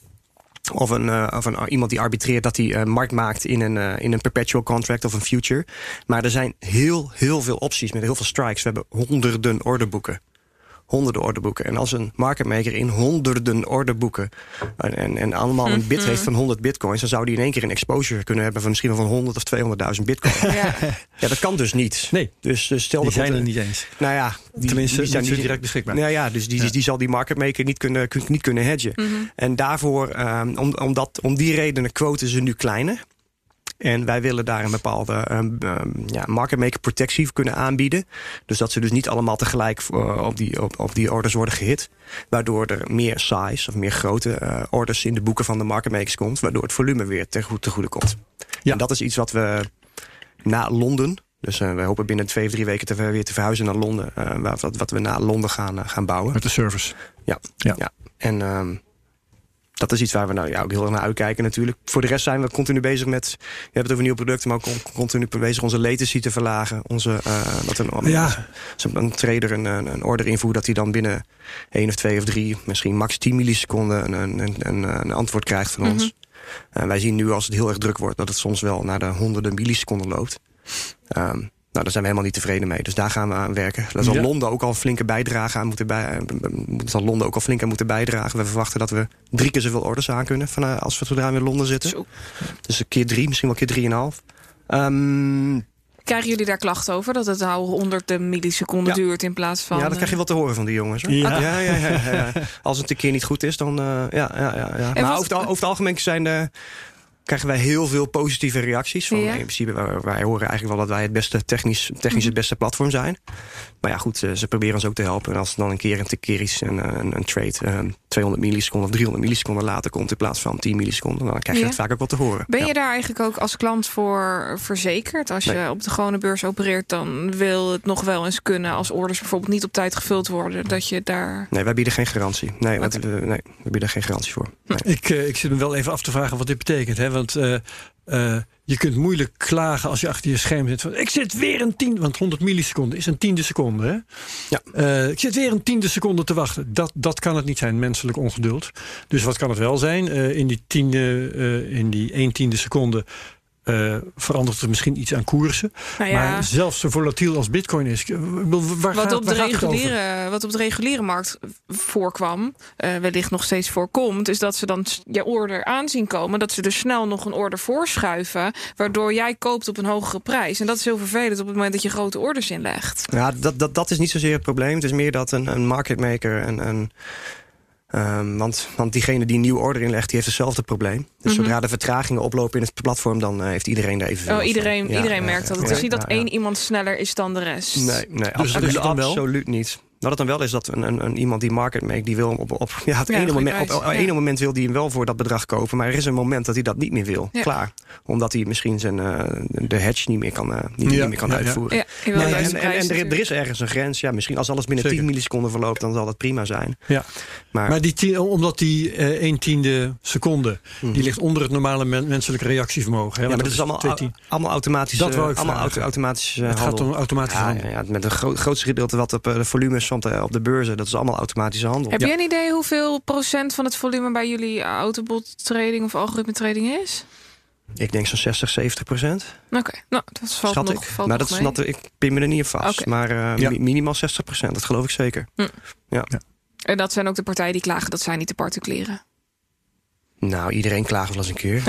Of, een, uh, of een, uh, iemand die arbitreert dat hij uh, markt maakt in een, uh, in een perpetual contract of een future. Maar er zijn heel, heel veel opties met heel veel strikes. We hebben honderden orderboeken. Honderden orderboeken. En als een marketmaker in honderden orderboeken... en, en, en allemaal een bid heeft van honderd bitcoins... dan zou die in één keer een exposure kunnen hebben... van misschien wel van honderd of tweehonderdduizend bitcoins. Ja. ja, dat kan dus niet. Nee, dus, dus stel die dat zijn er niet eens. Nou ja, die, Tenminste, die zijn niet direct beschikbaar. Nou ja, dus die, ja. Die, die zal die marketmaker niet kunnen, niet kunnen hedgen. Mm-hmm. En daarvoor, um, om, om, dat, om die redenen quoten ze nu kleiner... En wij willen daar een bepaalde um, um, ja, market maker protectie kunnen aanbieden. Dus dat ze dus niet allemaal tegelijk uh, op, die, op, op die orders worden gehit. Waardoor er meer size of meer grote uh, orders in de boeken van de market makers komt. Waardoor het volume weer ten goede komt. Ja. En dat is iets wat we na Londen... Dus uh, we hopen binnen twee of drie weken te, weer te verhuizen naar Londen. Uh, wat, wat we na Londen gaan, uh, gaan bouwen. Met de servers. Ja. ja. ja. En um, dat is iets waar we nou, ja, ook heel erg naar uitkijken natuurlijk. Voor de rest zijn we continu bezig met... We hebben het over nieuwe producten, maar ook continu bezig onze latency te verlagen. Onze, uh, dat een, ja. een, een trader een, een order invoert dat hij dan binnen één of twee of drie... misschien max tien milliseconden een, een, een, een antwoord krijgt van mm-hmm. ons. Uh, wij zien nu als het heel erg druk wordt... dat het soms wel naar de honderden milliseconden loopt. Um, nou, daar zijn we helemaal niet tevreden mee. Dus daar gaan we aan werken. Daar zal ja. Londen ook al flinke bijdrage aan moeten bij, zal Londen ook al flink aan moeten bijdragen. We verwachten dat we drie keer zoveel orders aan kunnen van, als we zodra we in Londen zitten. Zo. Dus een keer drie, misschien wel keer drieënhalf. Um, Krijgen jullie daar klachten over? Dat het al honderd milliseconden ja. duurt in plaats van... Ja, dat krijg je wel te horen van die jongens. Hoor. Ja. Ja, ja, ja, ja, ja. Als het een keer niet goed is, dan... Uh, ja, ja, ja, ja. Maar wat... over, het, over het algemeen zijn... de krijgen wij heel veel positieve reacties. Van, ja. In principe, wij horen eigenlijk wel dat wij het beste technisch, technisch het beste platform zijn. Maar ja, goed, ze proberen ons ook te helpen. En als het dan een keer een keer is, een, een, een trade um, tweehonderd milliseconden of driehonderd milliseconden later komt... in plaats van tien milliseconden, dan krijg je ja. dat vaak ook wel te horen. Ben ja. je daar eigenlijk ook als klant voor verzekerd? Als nee. je op de gewone beurs opereert, dan wil het nog wel eens kunnen... als orders bijvoorbeeld niet op tijd gevuld worden, dat je daar... Nee, wij bieden geen garantie. Nee, okay. we, nee we bieden geen garantie voor. Nee. Ik, ik zit me wel even af te vragen wat dit betekent, hè? Want uh, uh, je kunt moeilijk klagen als je achter je scherm zit. Van, ik zit weer een tiende, want honderd milliseconden is een tiende seconde. Hè? Ja. Uh, ik zit weer een tiende seconde te wachten. Dat, dat kan het niet zijn, menselijk ongeduld. Dus wat kan het wel zijn? Uh, in die tiende, uh, in die een tiende seconde uh, verandert er misschien iets aan koersen. Nou ja. Maar zelfs zo volatiel als Bitcoin is. Waar wat, gaat, op de waar reguliere, wat op de reguliere markt voorkwam, uh, wellicht nog steeds voorkomt... is dat ze dan je order aanzien komen. Dat ze dus snel nog een order voorschuiven... waardoor jij koopt op een hogere prijs. En dat is heel vervelend op het moment dat je grote orders inlegt. Ja, dat, dat, dat is niet zozeer het probleem. Het is meer dat een, een marketmaker... Een, een Um, want, want diegene die een nieuwe order inlegt, die heeft hetzelfde probleem. Dus mm-hmm. zodra de vertragingen oplopen in het platform, dan uh, heeft iedereen daar even... Oh, iedereen, ja, iedereen ja, merkt dat. Het is niet dat één iemand sneller is dan de rest. Nee, nee dus absoluut, absoluut niet. Wat het dan wel is, dat een, een, een iemand die market make, die wil op, op ja, het ja, ene moment, op, op ja. ene moment wil die hem wel voor dat bedrag kopen, maar er is een moment dat hij dat niet meer wil. Ja. Klaar. Omdat hij misschien zijn, uh, de hedge niet meer kan, uh, niet, ja. niet meer kan ja, uitvoeren. Ja. Ja, nee, en, en, en er, er is ergens een grens. Ja, misschien als alles binnen Zeker. tien milliseconden verloopt, dan zal dat prima zijn. Ja. Maar, maar die tien, omdat die uh, een tiende seconde, mm. die ligt onder het normale men, menselijk reactievermogen. Hè? Ja, maar dat, dat is allemaal, twee, allemaal automatisch. Dat wou ik allemaal auto, automatisch uh, Het gaat om automatisch ja, ja, ja, met een groot, grootste gedeelte wat op uh, de volumes op de beurzen, dat is allemaal automatische handel. Heb jij ja. een idee hoeveel procent van het volume bij jullie autobot trading of algoritme trading is? Ik denk zo'n zestig, zeventig procent. Oké, okay. nou, dat valt Schat nog, ik. Valt nou, nog dat snap ik, pin me er niet op vast. Okay. Maar uh, ja. mi- minimaal zestig procent, dat geloof ik zeker. Hm. Ja. Ja. En dat zijn ook de partijen die klagen, dat zijn niet de particulieren. Nou, iedereen klaagt wel eens een keer.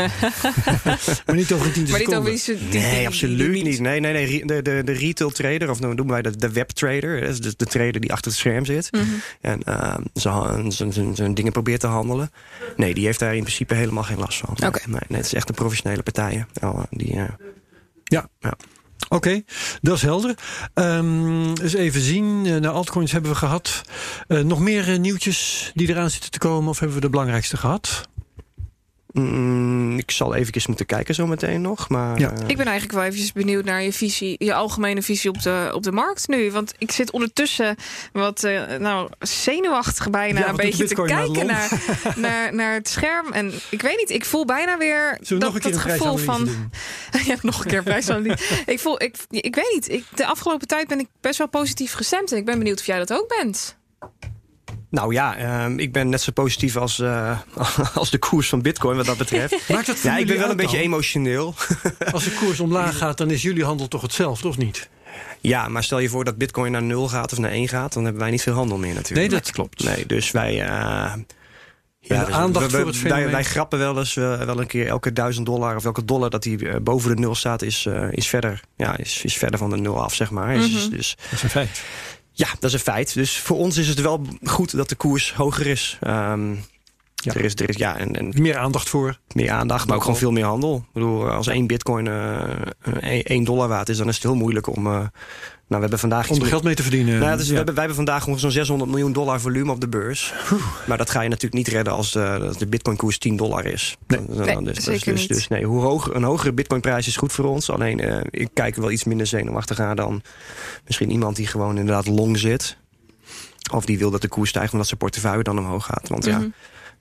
Maar niet over tien seconden. Nee, absoluut niet. Nee, nee, nee. De, de, de retail trader, of noemen wij de, de web trader. Dus de trader die achter het scherm zit. Mm-hmm. En uh, zijn dingen probeert te handelen. Nee, die heeft daar in principe helemaal geen last van. Okay. Nee, nee, het is echt een professionele partijen. Oh, die, uh, ja, ja. Oké, okay, dat is helder. Um, eens even zien. Nou, altcoins hebben we gehad. Uh, nog meer uh, nieuwtjes die eraan zitten te komen? Of hebben we de belangrijkste gehad? Mm, ik zal even moeten kijken zo meteen nog. Maar, ja. uh... Ik ben eigenlijk wel eventjes benieuwd naar je visie, je algemene visie op de, op de markt nu. Want ik zit ondertussen wat uh, nou, zenuwachtig bijna ja, een beetje te kijken naar, naar, naar het scherm. En ik weet niet, ik voel bijna weer dat, nog een keer dat een gevoel van... ja, nog een keer prijsanalyse. ik, voel, ik, ik weet niet, ik, de afgelopen tijd ben ik best wel positief gestemd. En ik ben benieuwd of jij dat ook bent. Nou ja, uh, ik ben net zo positief als, uh, als de koers van Bitcoin wat dat betreft. Maakt dat ja, ik ben wel een beetje emotioneel. Als de koers omlaag gaat, dan is jullie handel toch hetzelfde, of niet? Ja, maar stel je voor dat Bitcoin naar nul gaat of naar één gaat, dan hebben wij niet veel handel meer natuurlijk. Nee, dat klopt. Nee, dus wij... Uh, Ja, ja, dus aandacht we, voor het fenomeen. Wij, wij grappen wel eens uh, wel een keer elke duizend dollar... of welke dollar dat die uh, boven de nul staat, is, uh, is, verder, ja, is, is verder van de nul af, zeg maar. Mm-hmm. Is, dus, dat is een feit. Ja, dat is een feit. Dus voor ons is het wel goed dat de koers hoger is. Um, Ja. Er is, er is, ja, en, en meer aandacht voor. Meer aandacht, maar ook gewoon veel meer handel. Ik bedoel, als één bitcoin één uh, dollar waard is, dan is het heel moeilijk om... Uh, Nou, we hebben vandaag om er geld mee te verdienen. Nou, dus ja. we hebben, wij hebben vandaag ongeveer zo'n zeshonderd miljoen dollar volume op de beurs. Oeh. Maar dat ga je natuurlijk niet redden als de, de bitcoinkoers tien dollar is. Nee, dan, dan nee dus, zeker dus, niet. Dus nee, hoe hoger, een hogere bitcoinprijs is goed voor ons. Alleen, uh, ik kijk er wel iets minder zenuwachtig aan dan misschien iemand die gewoon inderdaad long zit. Of die wil dat de koers stijgt omdat zijn portefeuille dan omhoog gaat. Want mm-hmm.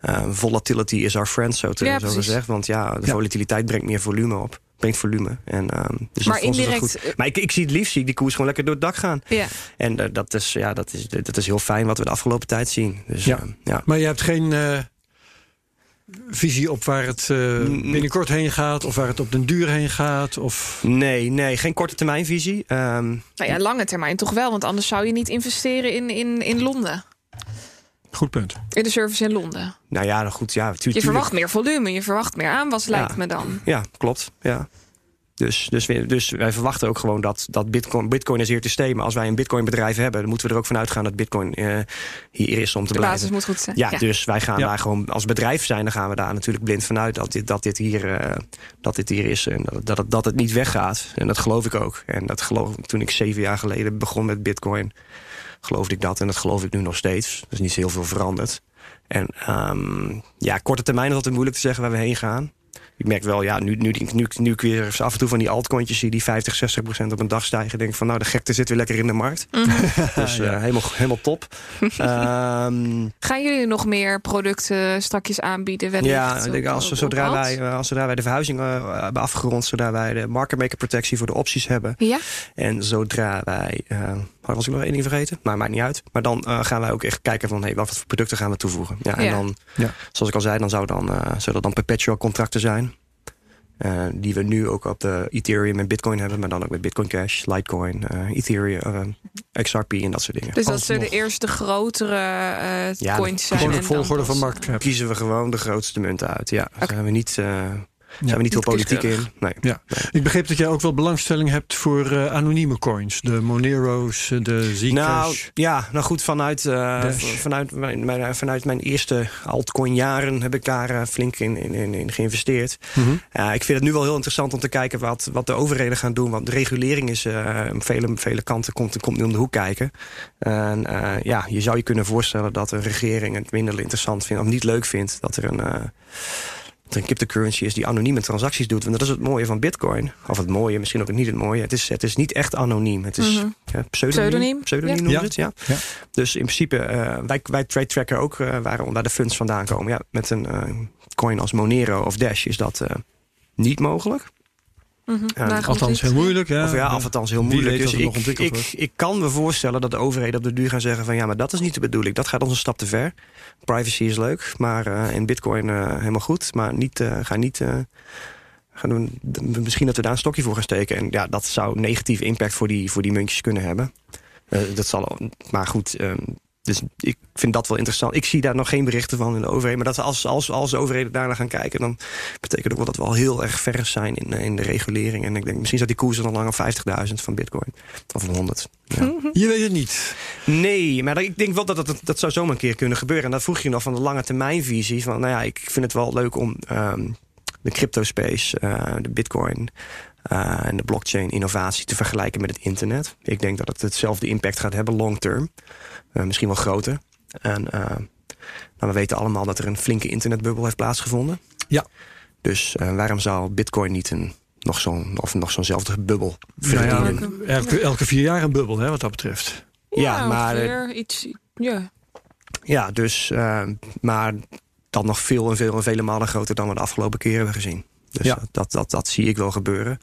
ja, uh, volatility is our friend, zo te ja, zo gezegd. Want ja, de ja. volatiliteit brengt meer volume op. brengt volume. En, uh, dus maar indirect... Goed. Maar ik, ik zie het liefst, zie ik die koers gewoon lekker door het dak gaan. Ja. En uh, dat, is, ja, dat, is, dat is heel fijn wat we de afgelopen tijd zien. Dus, ja. Uh, ja. Maar je hebt geen uh, visie op waar het uh, binnenkort heen gaat... of waar het op den duur heen gaat? Of... Nee, nee, geen korte termijn visie. Um, nou ja, lange termijn toch wel. Want anders zou je niet investeren in, in, in Londen. Goed punt. In de service in Londen. Nou ja, goed, ja. Tu- je verwacht meer volume, je verwacht meer aanwas, ja. lijkt me dan. Ja, klopt. Ja. Dus, dus, dus wij verwachten ook gewoon dat, dat bitcoin, bitcoin is hier te stay. Maar als wij een bitcoinbedrijf hebben, dan moeten we er ook vanuit gaan dat bitcoin eh, hier is om te de blijven. De basis moet goed zijn. Ja, ja. Dus wij gaan ja. daar gewoon als bedrijf zijn, dan gaan we daar natuurlijk blind vanuit dat dit, dat dit, hier, uh, dat dit hier is. En dat, dat, het, dat het niet weggaat. En dat geloof ik ook. En dat geloof ik toen ik zeven jaar geleden begon met bitcoin. Geloofde ik dat en dat geloof ik nu nog steeds. Er is niet heel veel veranderd. En um, ja, korte termijn is altijd moeilijk te zeggen waar we heen gaan. Ik merk wel, ja, nu, nu, nu, nu ik weer af en toe van die altcointjes zie die vijftig, zestig procent op een dag stijgen, denk ik van nou, de gekte zit weer lekker in de markt. Mm-hmm. Dus uh, ja. helemaal, helemaal top. um, Gaan jullie nog meer producten strakjes aanbieden? Wellicht, ja, ik denk als, zodra, wij, als zodra wij de verhuizing uh, hebben afgerond, zodra wij de market maker protectie voor de opties hebben. Ja? En zodra wij... Uh, was ik nog één ding vergeten? Maar maakt niet uit. Maar dan uh, gaan wij ook echt kijken van hey, wat voor producten gaan we toevoegen. Ja, en ja. dan, ja. zoals ik al zei, dan zou dan, uh, zou dat dan perpetual contracten zijn. Uh, die we nu ook op de Ethereum en Bitcoin hebben, maar dan ook met Bitcoin Cash, Litecoin, uh, Ethereum, uh, X R P en dat soort dingen. Dus dat zijn de eerste grotere uh, ja, coins zijn. Ja, de volgorde van marktcap. Kiezen we gewoon de grootste munten uit. Ja, okay. zijn we niet... Uh, Ja, zijn we niet heel politiek in? Nee. Ja. Nee. Ik begreep dat jij ook wel belangstelling hebt voor uh, anonieme coins. De Monero's, de Zcash. Nou ja, nou goed, vanuit, uh, vanuit, mijn, mijn, vanuit mijn eerste altcoin-jaren heb ik daar uh, flink in, in, in geïnvesteerd. Mm-hmm. Uh, ik vind het nu wel heel interessant om te kijken wat, wat de overheden gaan doen. Want de regulering is uh, aan vele, vele kanten, komt, komt nu om de hoek kijken. En uh, ja, je zou je kunnen voorstellen dat een regering het minder interessant vindt of niet leuk vindt dat er een... Uh, dat een cryptocurrency is die anonieme transacties doet. Want dat is het mooie van bitcoin. Of het mooie, misschien ook niet het mooie. Het is, het is niet echt anoniem. Het is mm-hmm. ja, pseudoniem. Pseudoniem, pseudoniem ja. noemt ja. het, ja. ja. Dus in principe, uh, wij, wij trade tracker ook uh, waar, waar de funds vandaan komen. Ja, met een uh, coin als Monero of Dash is dat uh, niet mogelijk. Mm-hmm. Uh, althans heel moeilijk. Ja, of, ja, of althans heel moeilijk. Dus ik, ik, ik, ik kan me voorstellen dat de overheden op de duur gaan zeggen van ja, maar dat is niet de bedoeling. Dat gaat ons een stap te ver. Privacy is leuk, maar uh, in bitcoin uh, helemaal goed. Maar niet, uh, ga niet... Uh, gaan doen, d- misschien dat we daar een stokje voor gaan steken. En ja, dat zou negatief impact voor die, voor die muntjes kunnen hebben. Uh, dat zal... Maar goed... Um, Dus ik vind dat wel interessant. Ik zie daar nog geen berichten van in de overheid. Maar dat als, als, als de overheden daarna gaan kijken... dan betekent ook wel dat we al heel erg ver zijn in, in de regulering. En ik denk, misschien zat die koers al lang op vijftigduizend van bitcoin. Of honderd. Ja. Je weet het niet. Nee, maar ik denk wel dat dat, dat, dat zou zomaar een keer kunnen gebeuren. En dat vroeg je nog van de lange termijnvisie. Van, nou ja, ik vind het wel leuk om um, de cryptospace, uh, de bitcoin... Uh, en de blockchain-innovatie te vergelijken met het internet. Ik denk dat het hetzelfde impact gaat hebben, long term. Uh, misschien wel groter. En uh, nou, we weten allemaal dat er een flinke internetbubbel heeft plaatsgevonden. Ja. Dus uh, waarom zou bitcoin niet een, nog, zo'n, of nog zo'nzelfde bubbel verdienen? Nou ja, elke, elke vier jaar een bubbel, hè, wat dat betreft. Ja, ja maar... Ongeveer, uh, iets, yeah. Ja, dus... Uh, maar dan nog veel en veel en vele malen groter dan we de afgelopen keren hebben gezien. Dus ja. dat, dat, dat zie ik wel gebeuren.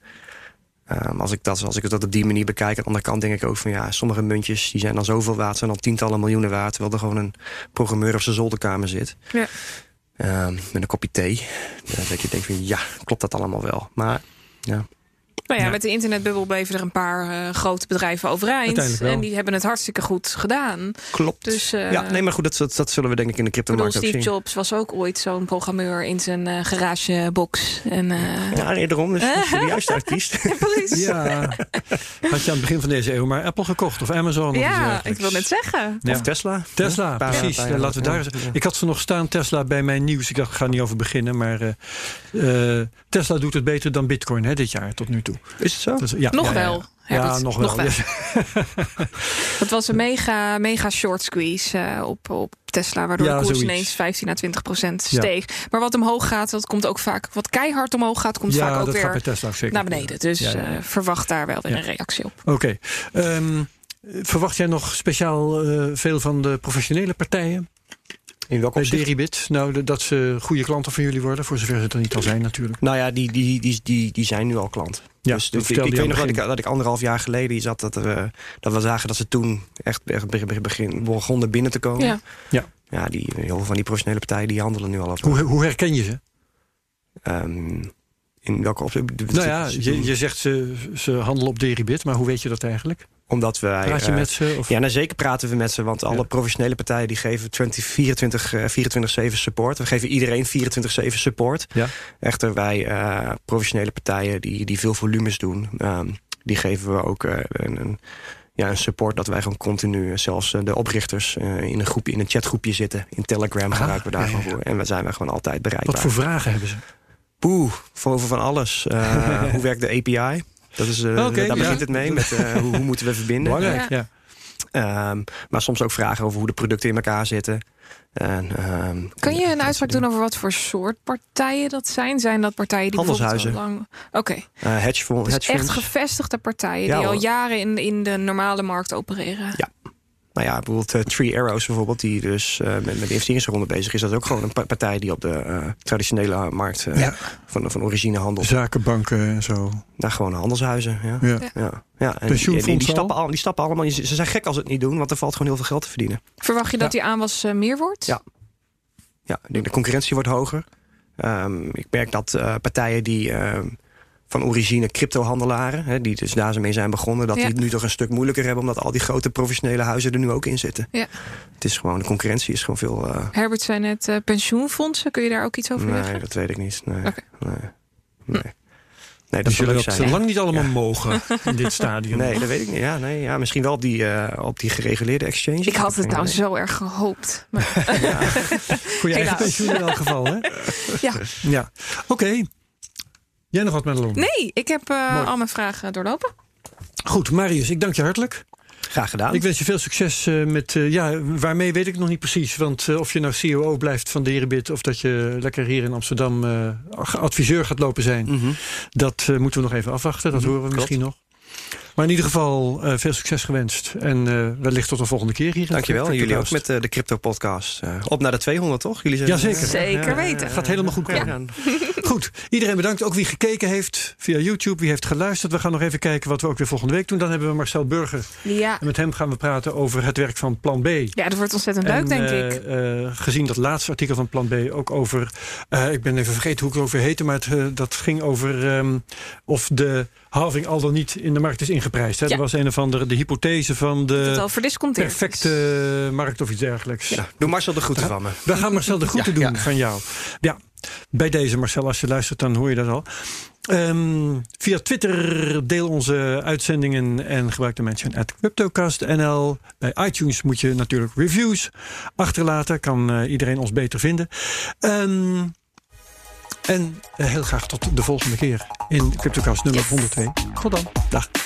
Um, als, ik dat, als ik dat op die manier bekijk, aan de andere kant denk ik ook van... ja, sommige muntjes die zijn dan zoveel waard, zijn dan tientallen miljoenen waard... terwijl er gewoon een programmeur op zijn zolderkamer zit. Ja. Um, met een kopje thee. Dan denk je, denk van, ja, klopt dat allemaal wel. Maar ja... Nou ja, ja. met de internetbubbel bleven er een paar uh, grote bedrijven overeind. En die hebben het hartstikke goed gedaan. Klopt. Dus, uh, ja, nee, maar goed, dat, dat zullen we denk ik in de cryptomarkt ook zien. Steve Jobs was ook ooit zo'n programmeur in zijn uh, garagebox. En, uh, ja, eerderom, dus als je de juiste uitkiest. Ja, precies. Ja. Had je aan het begin van deze eeuw maar Apple gekocht of Amazon? Ja, of ik wil net zeggen. Ja. Of Tesla. Tesla, ja, precies. Ja, laten we daar eens... ja. Ik had vanochtend staan Tesla bij mijn nieuws. Ik dacht, ik ga er niet over beginnen, maar uh, uh, Tesla doet het beter dan Bitcoin hè, dit jaar tot nu toe. Is het zo? Dus, ja, nog, ja, wel, ja. Herbert, ja, nog wel. Nog wel. Ja. Dat was een mega, mega short squeeze uh, op, op Tesla, waardoor ja, de koers zoiets. ineens vijftien à twintig procent steeg. Ja. Maar wat omhoog gaat, dat komt ook vaak. Wat keihard omhoog gaat, komt ja, vaak ook weer Tesla, naar beneden. Dus ja, ja. Uh, verwacht daar wel weer ja. een reactie op. Oké. Okay. Um, verwacht jij nog speciaal uh, veel van de professionele partijen? In welk opzicht? Deribit, nou, dat ze goede klanten van jullie worden, voor zover ze het er niet al zijn natuurlijk. Nou ja, die, die, die, die, die zijn nu al klant. Ja, dus ik, ik weet nog dat ik, dat ik anderhalf jaar geleden zat, dat, er, dat we zagen dat ze toen echt begin, begonnen binnen te komen. Ja, ja. ja die, heel veel van die professionele partijen die handelen nu al over. Hoe, hoe herken je ze? Um, in welke opzicht? Nou ja, je, je zegt ze, ze handelen op Deribit, maar hoe weet je dat eigenlijk? Omdat wij, Praat je met ze? Of? Ja, nou, zeker praten we met ze. Want alle ja. professionele partijen die geven vierentwintig zeven support. We geven iedereen vierentwintig zeven support. Ja. Echter, wij uh, professionele partijen die, die veel volumes doen... Um, die geven we ook uh, een, een, ja, een support dat wij gewoon continu... zelfs uh, de oprichters uh, in, een groep, in een chatgroepje zitten. In Telegram gebruiken we daarvan ja, ja. voor. En we zijn wij gewoon altijd bereikbaar. Wat voor vragen hebben ze? Poeh, voor over van alles. Uh, hoe werkt de A P I? Dat is, uh, okay, daar begint ja. het mee, met uh, hoe, hoe moeten we verbinden. Belangrijk, ja. ja. Um, maar soms ook vragen over hoe de producten in elkaar zitten. En, um, kan je een uitspraak doen over wat voor soort partijen dat zijn? Zijn dat partijen die handelshuizen? Lang... Oké. Okay. Uh, hedge funds. Dus echt gevestigde partijen ja, die al jaren in, in de normale markt opereren. Ja. Nou ja, bijvoorbeeld uh, Three Arrows bijvoorbeeld, die dus uh, met, met de investeringsronde bezig is. Dat is ook gewoon een pa- partij die op de uh, traditionele markt uh, ja. van, van origine handelt. Zakenbanken en zo. Nou, gewoon handelshuizen. Ja. Ja. Ja. Ja. En die, die, die, stappen al, die stappen allemaal. Ze zijn gek als ze het niet doen, want er valt gewoon heel veel geld te verdienen. Verwacht je dat ja. die aanwas uh, meer wordt? Ja. Ja, ik denk de concurrentie wordt hoger. Um, ik merk dat uh, partijen die... Uh, van origine cryptohandelaren, hè, die dus daar mee zijn begonnen... dat ja. die het nu toch een stuk moeilijker hebben... omdat al die grote professionele huizen er nu ook in zitten. Ja. Het is gewoon, de concurrentie is gewoon veel... Uh... Herbert zei net, uh, pensioenfondsen, kun je daar ook iets over zeggen? Nee, dat weet ik niet. Nee, okay. nee, nee. Hm. Nee, dat zullen dat lang niet allemaal ja. mogen in dit stadium. Nee, dat weet ik niet. Ja, nee, ja, misschien wel op die, uh, op die gereguleerde exchange. Ik had het nou nee. zo erg gehoopt. Maar... ja. Voor je eigen pensioen in elk geval, hè? Ja. ja. Oké. Okay. Jij nog wat, Madelon? Nee, ik heb uh, al mijn vragen doorlopen. Goed, Marius, ik dank je hartelijk. Graag gedaan. Ik wens je veel succes uh, met... Uh, ja, waarmee weet ik nog niet precies. Want uh, of je nou C E O blijft van Deribit... of dat je lekker hier in Amsterdam uh, adviseur gaat lopen zijn... Mm-hmm. dat uh, moeten we nog even afwachten. Dat mm-hmm. horen we Klopt. misschien nog. Maar in ieder geval uh, veel succes gewenst. En uh, wellicht tot de volgende keer hier. Dankjewel. En jullie ook met uh, de Crypto Podcast. Uh, op naar de tweehonderd, toch? Jullie zijn Jazeker. Zeker weten. Ja, gaat helemaal goed komen. Ja. Goed. Iedereen bedankt. Ook wie gekeken heeft via YouTube. Wie heeft geluisterd. We gaan nog even kijken wat we ook weer volgende week doen. Dan hebben we Marcel Burger. Ja. En met hem gaan we praten over het werk van Plan B. Ja, dat wordt ontzettend en, leuk, denk ik. Uh, uh, gezien dat laatste artikel van Plan B ook over... Uh, ik ben even vergeten hoe ik het ook weer heette. Maar het, uh, dat ging over um, of de halving al dan niet in de markt is ingeprijsd. Hè? Ja. Dat was een of andere de hypothese van de perfecte markt of iets dergelijks. Ja. Doe Marcel de groeten van me. We gaan Marcel de groeten ja, doen ja. van jou. Ja, bij deze Marcel, als je luistert, dan hoor je dat al. Um, via Twitter deel onze uitzendingen en gebruik de mention at CryptoCastNL. Bij iTunes moet je natuurlijk reviews achterlaten. Kan uh, iedereen ons beter vinden. Um, En heel graag tot de volgende keer in CryptoCast nummer honderdtwee. Tot dan. Dag.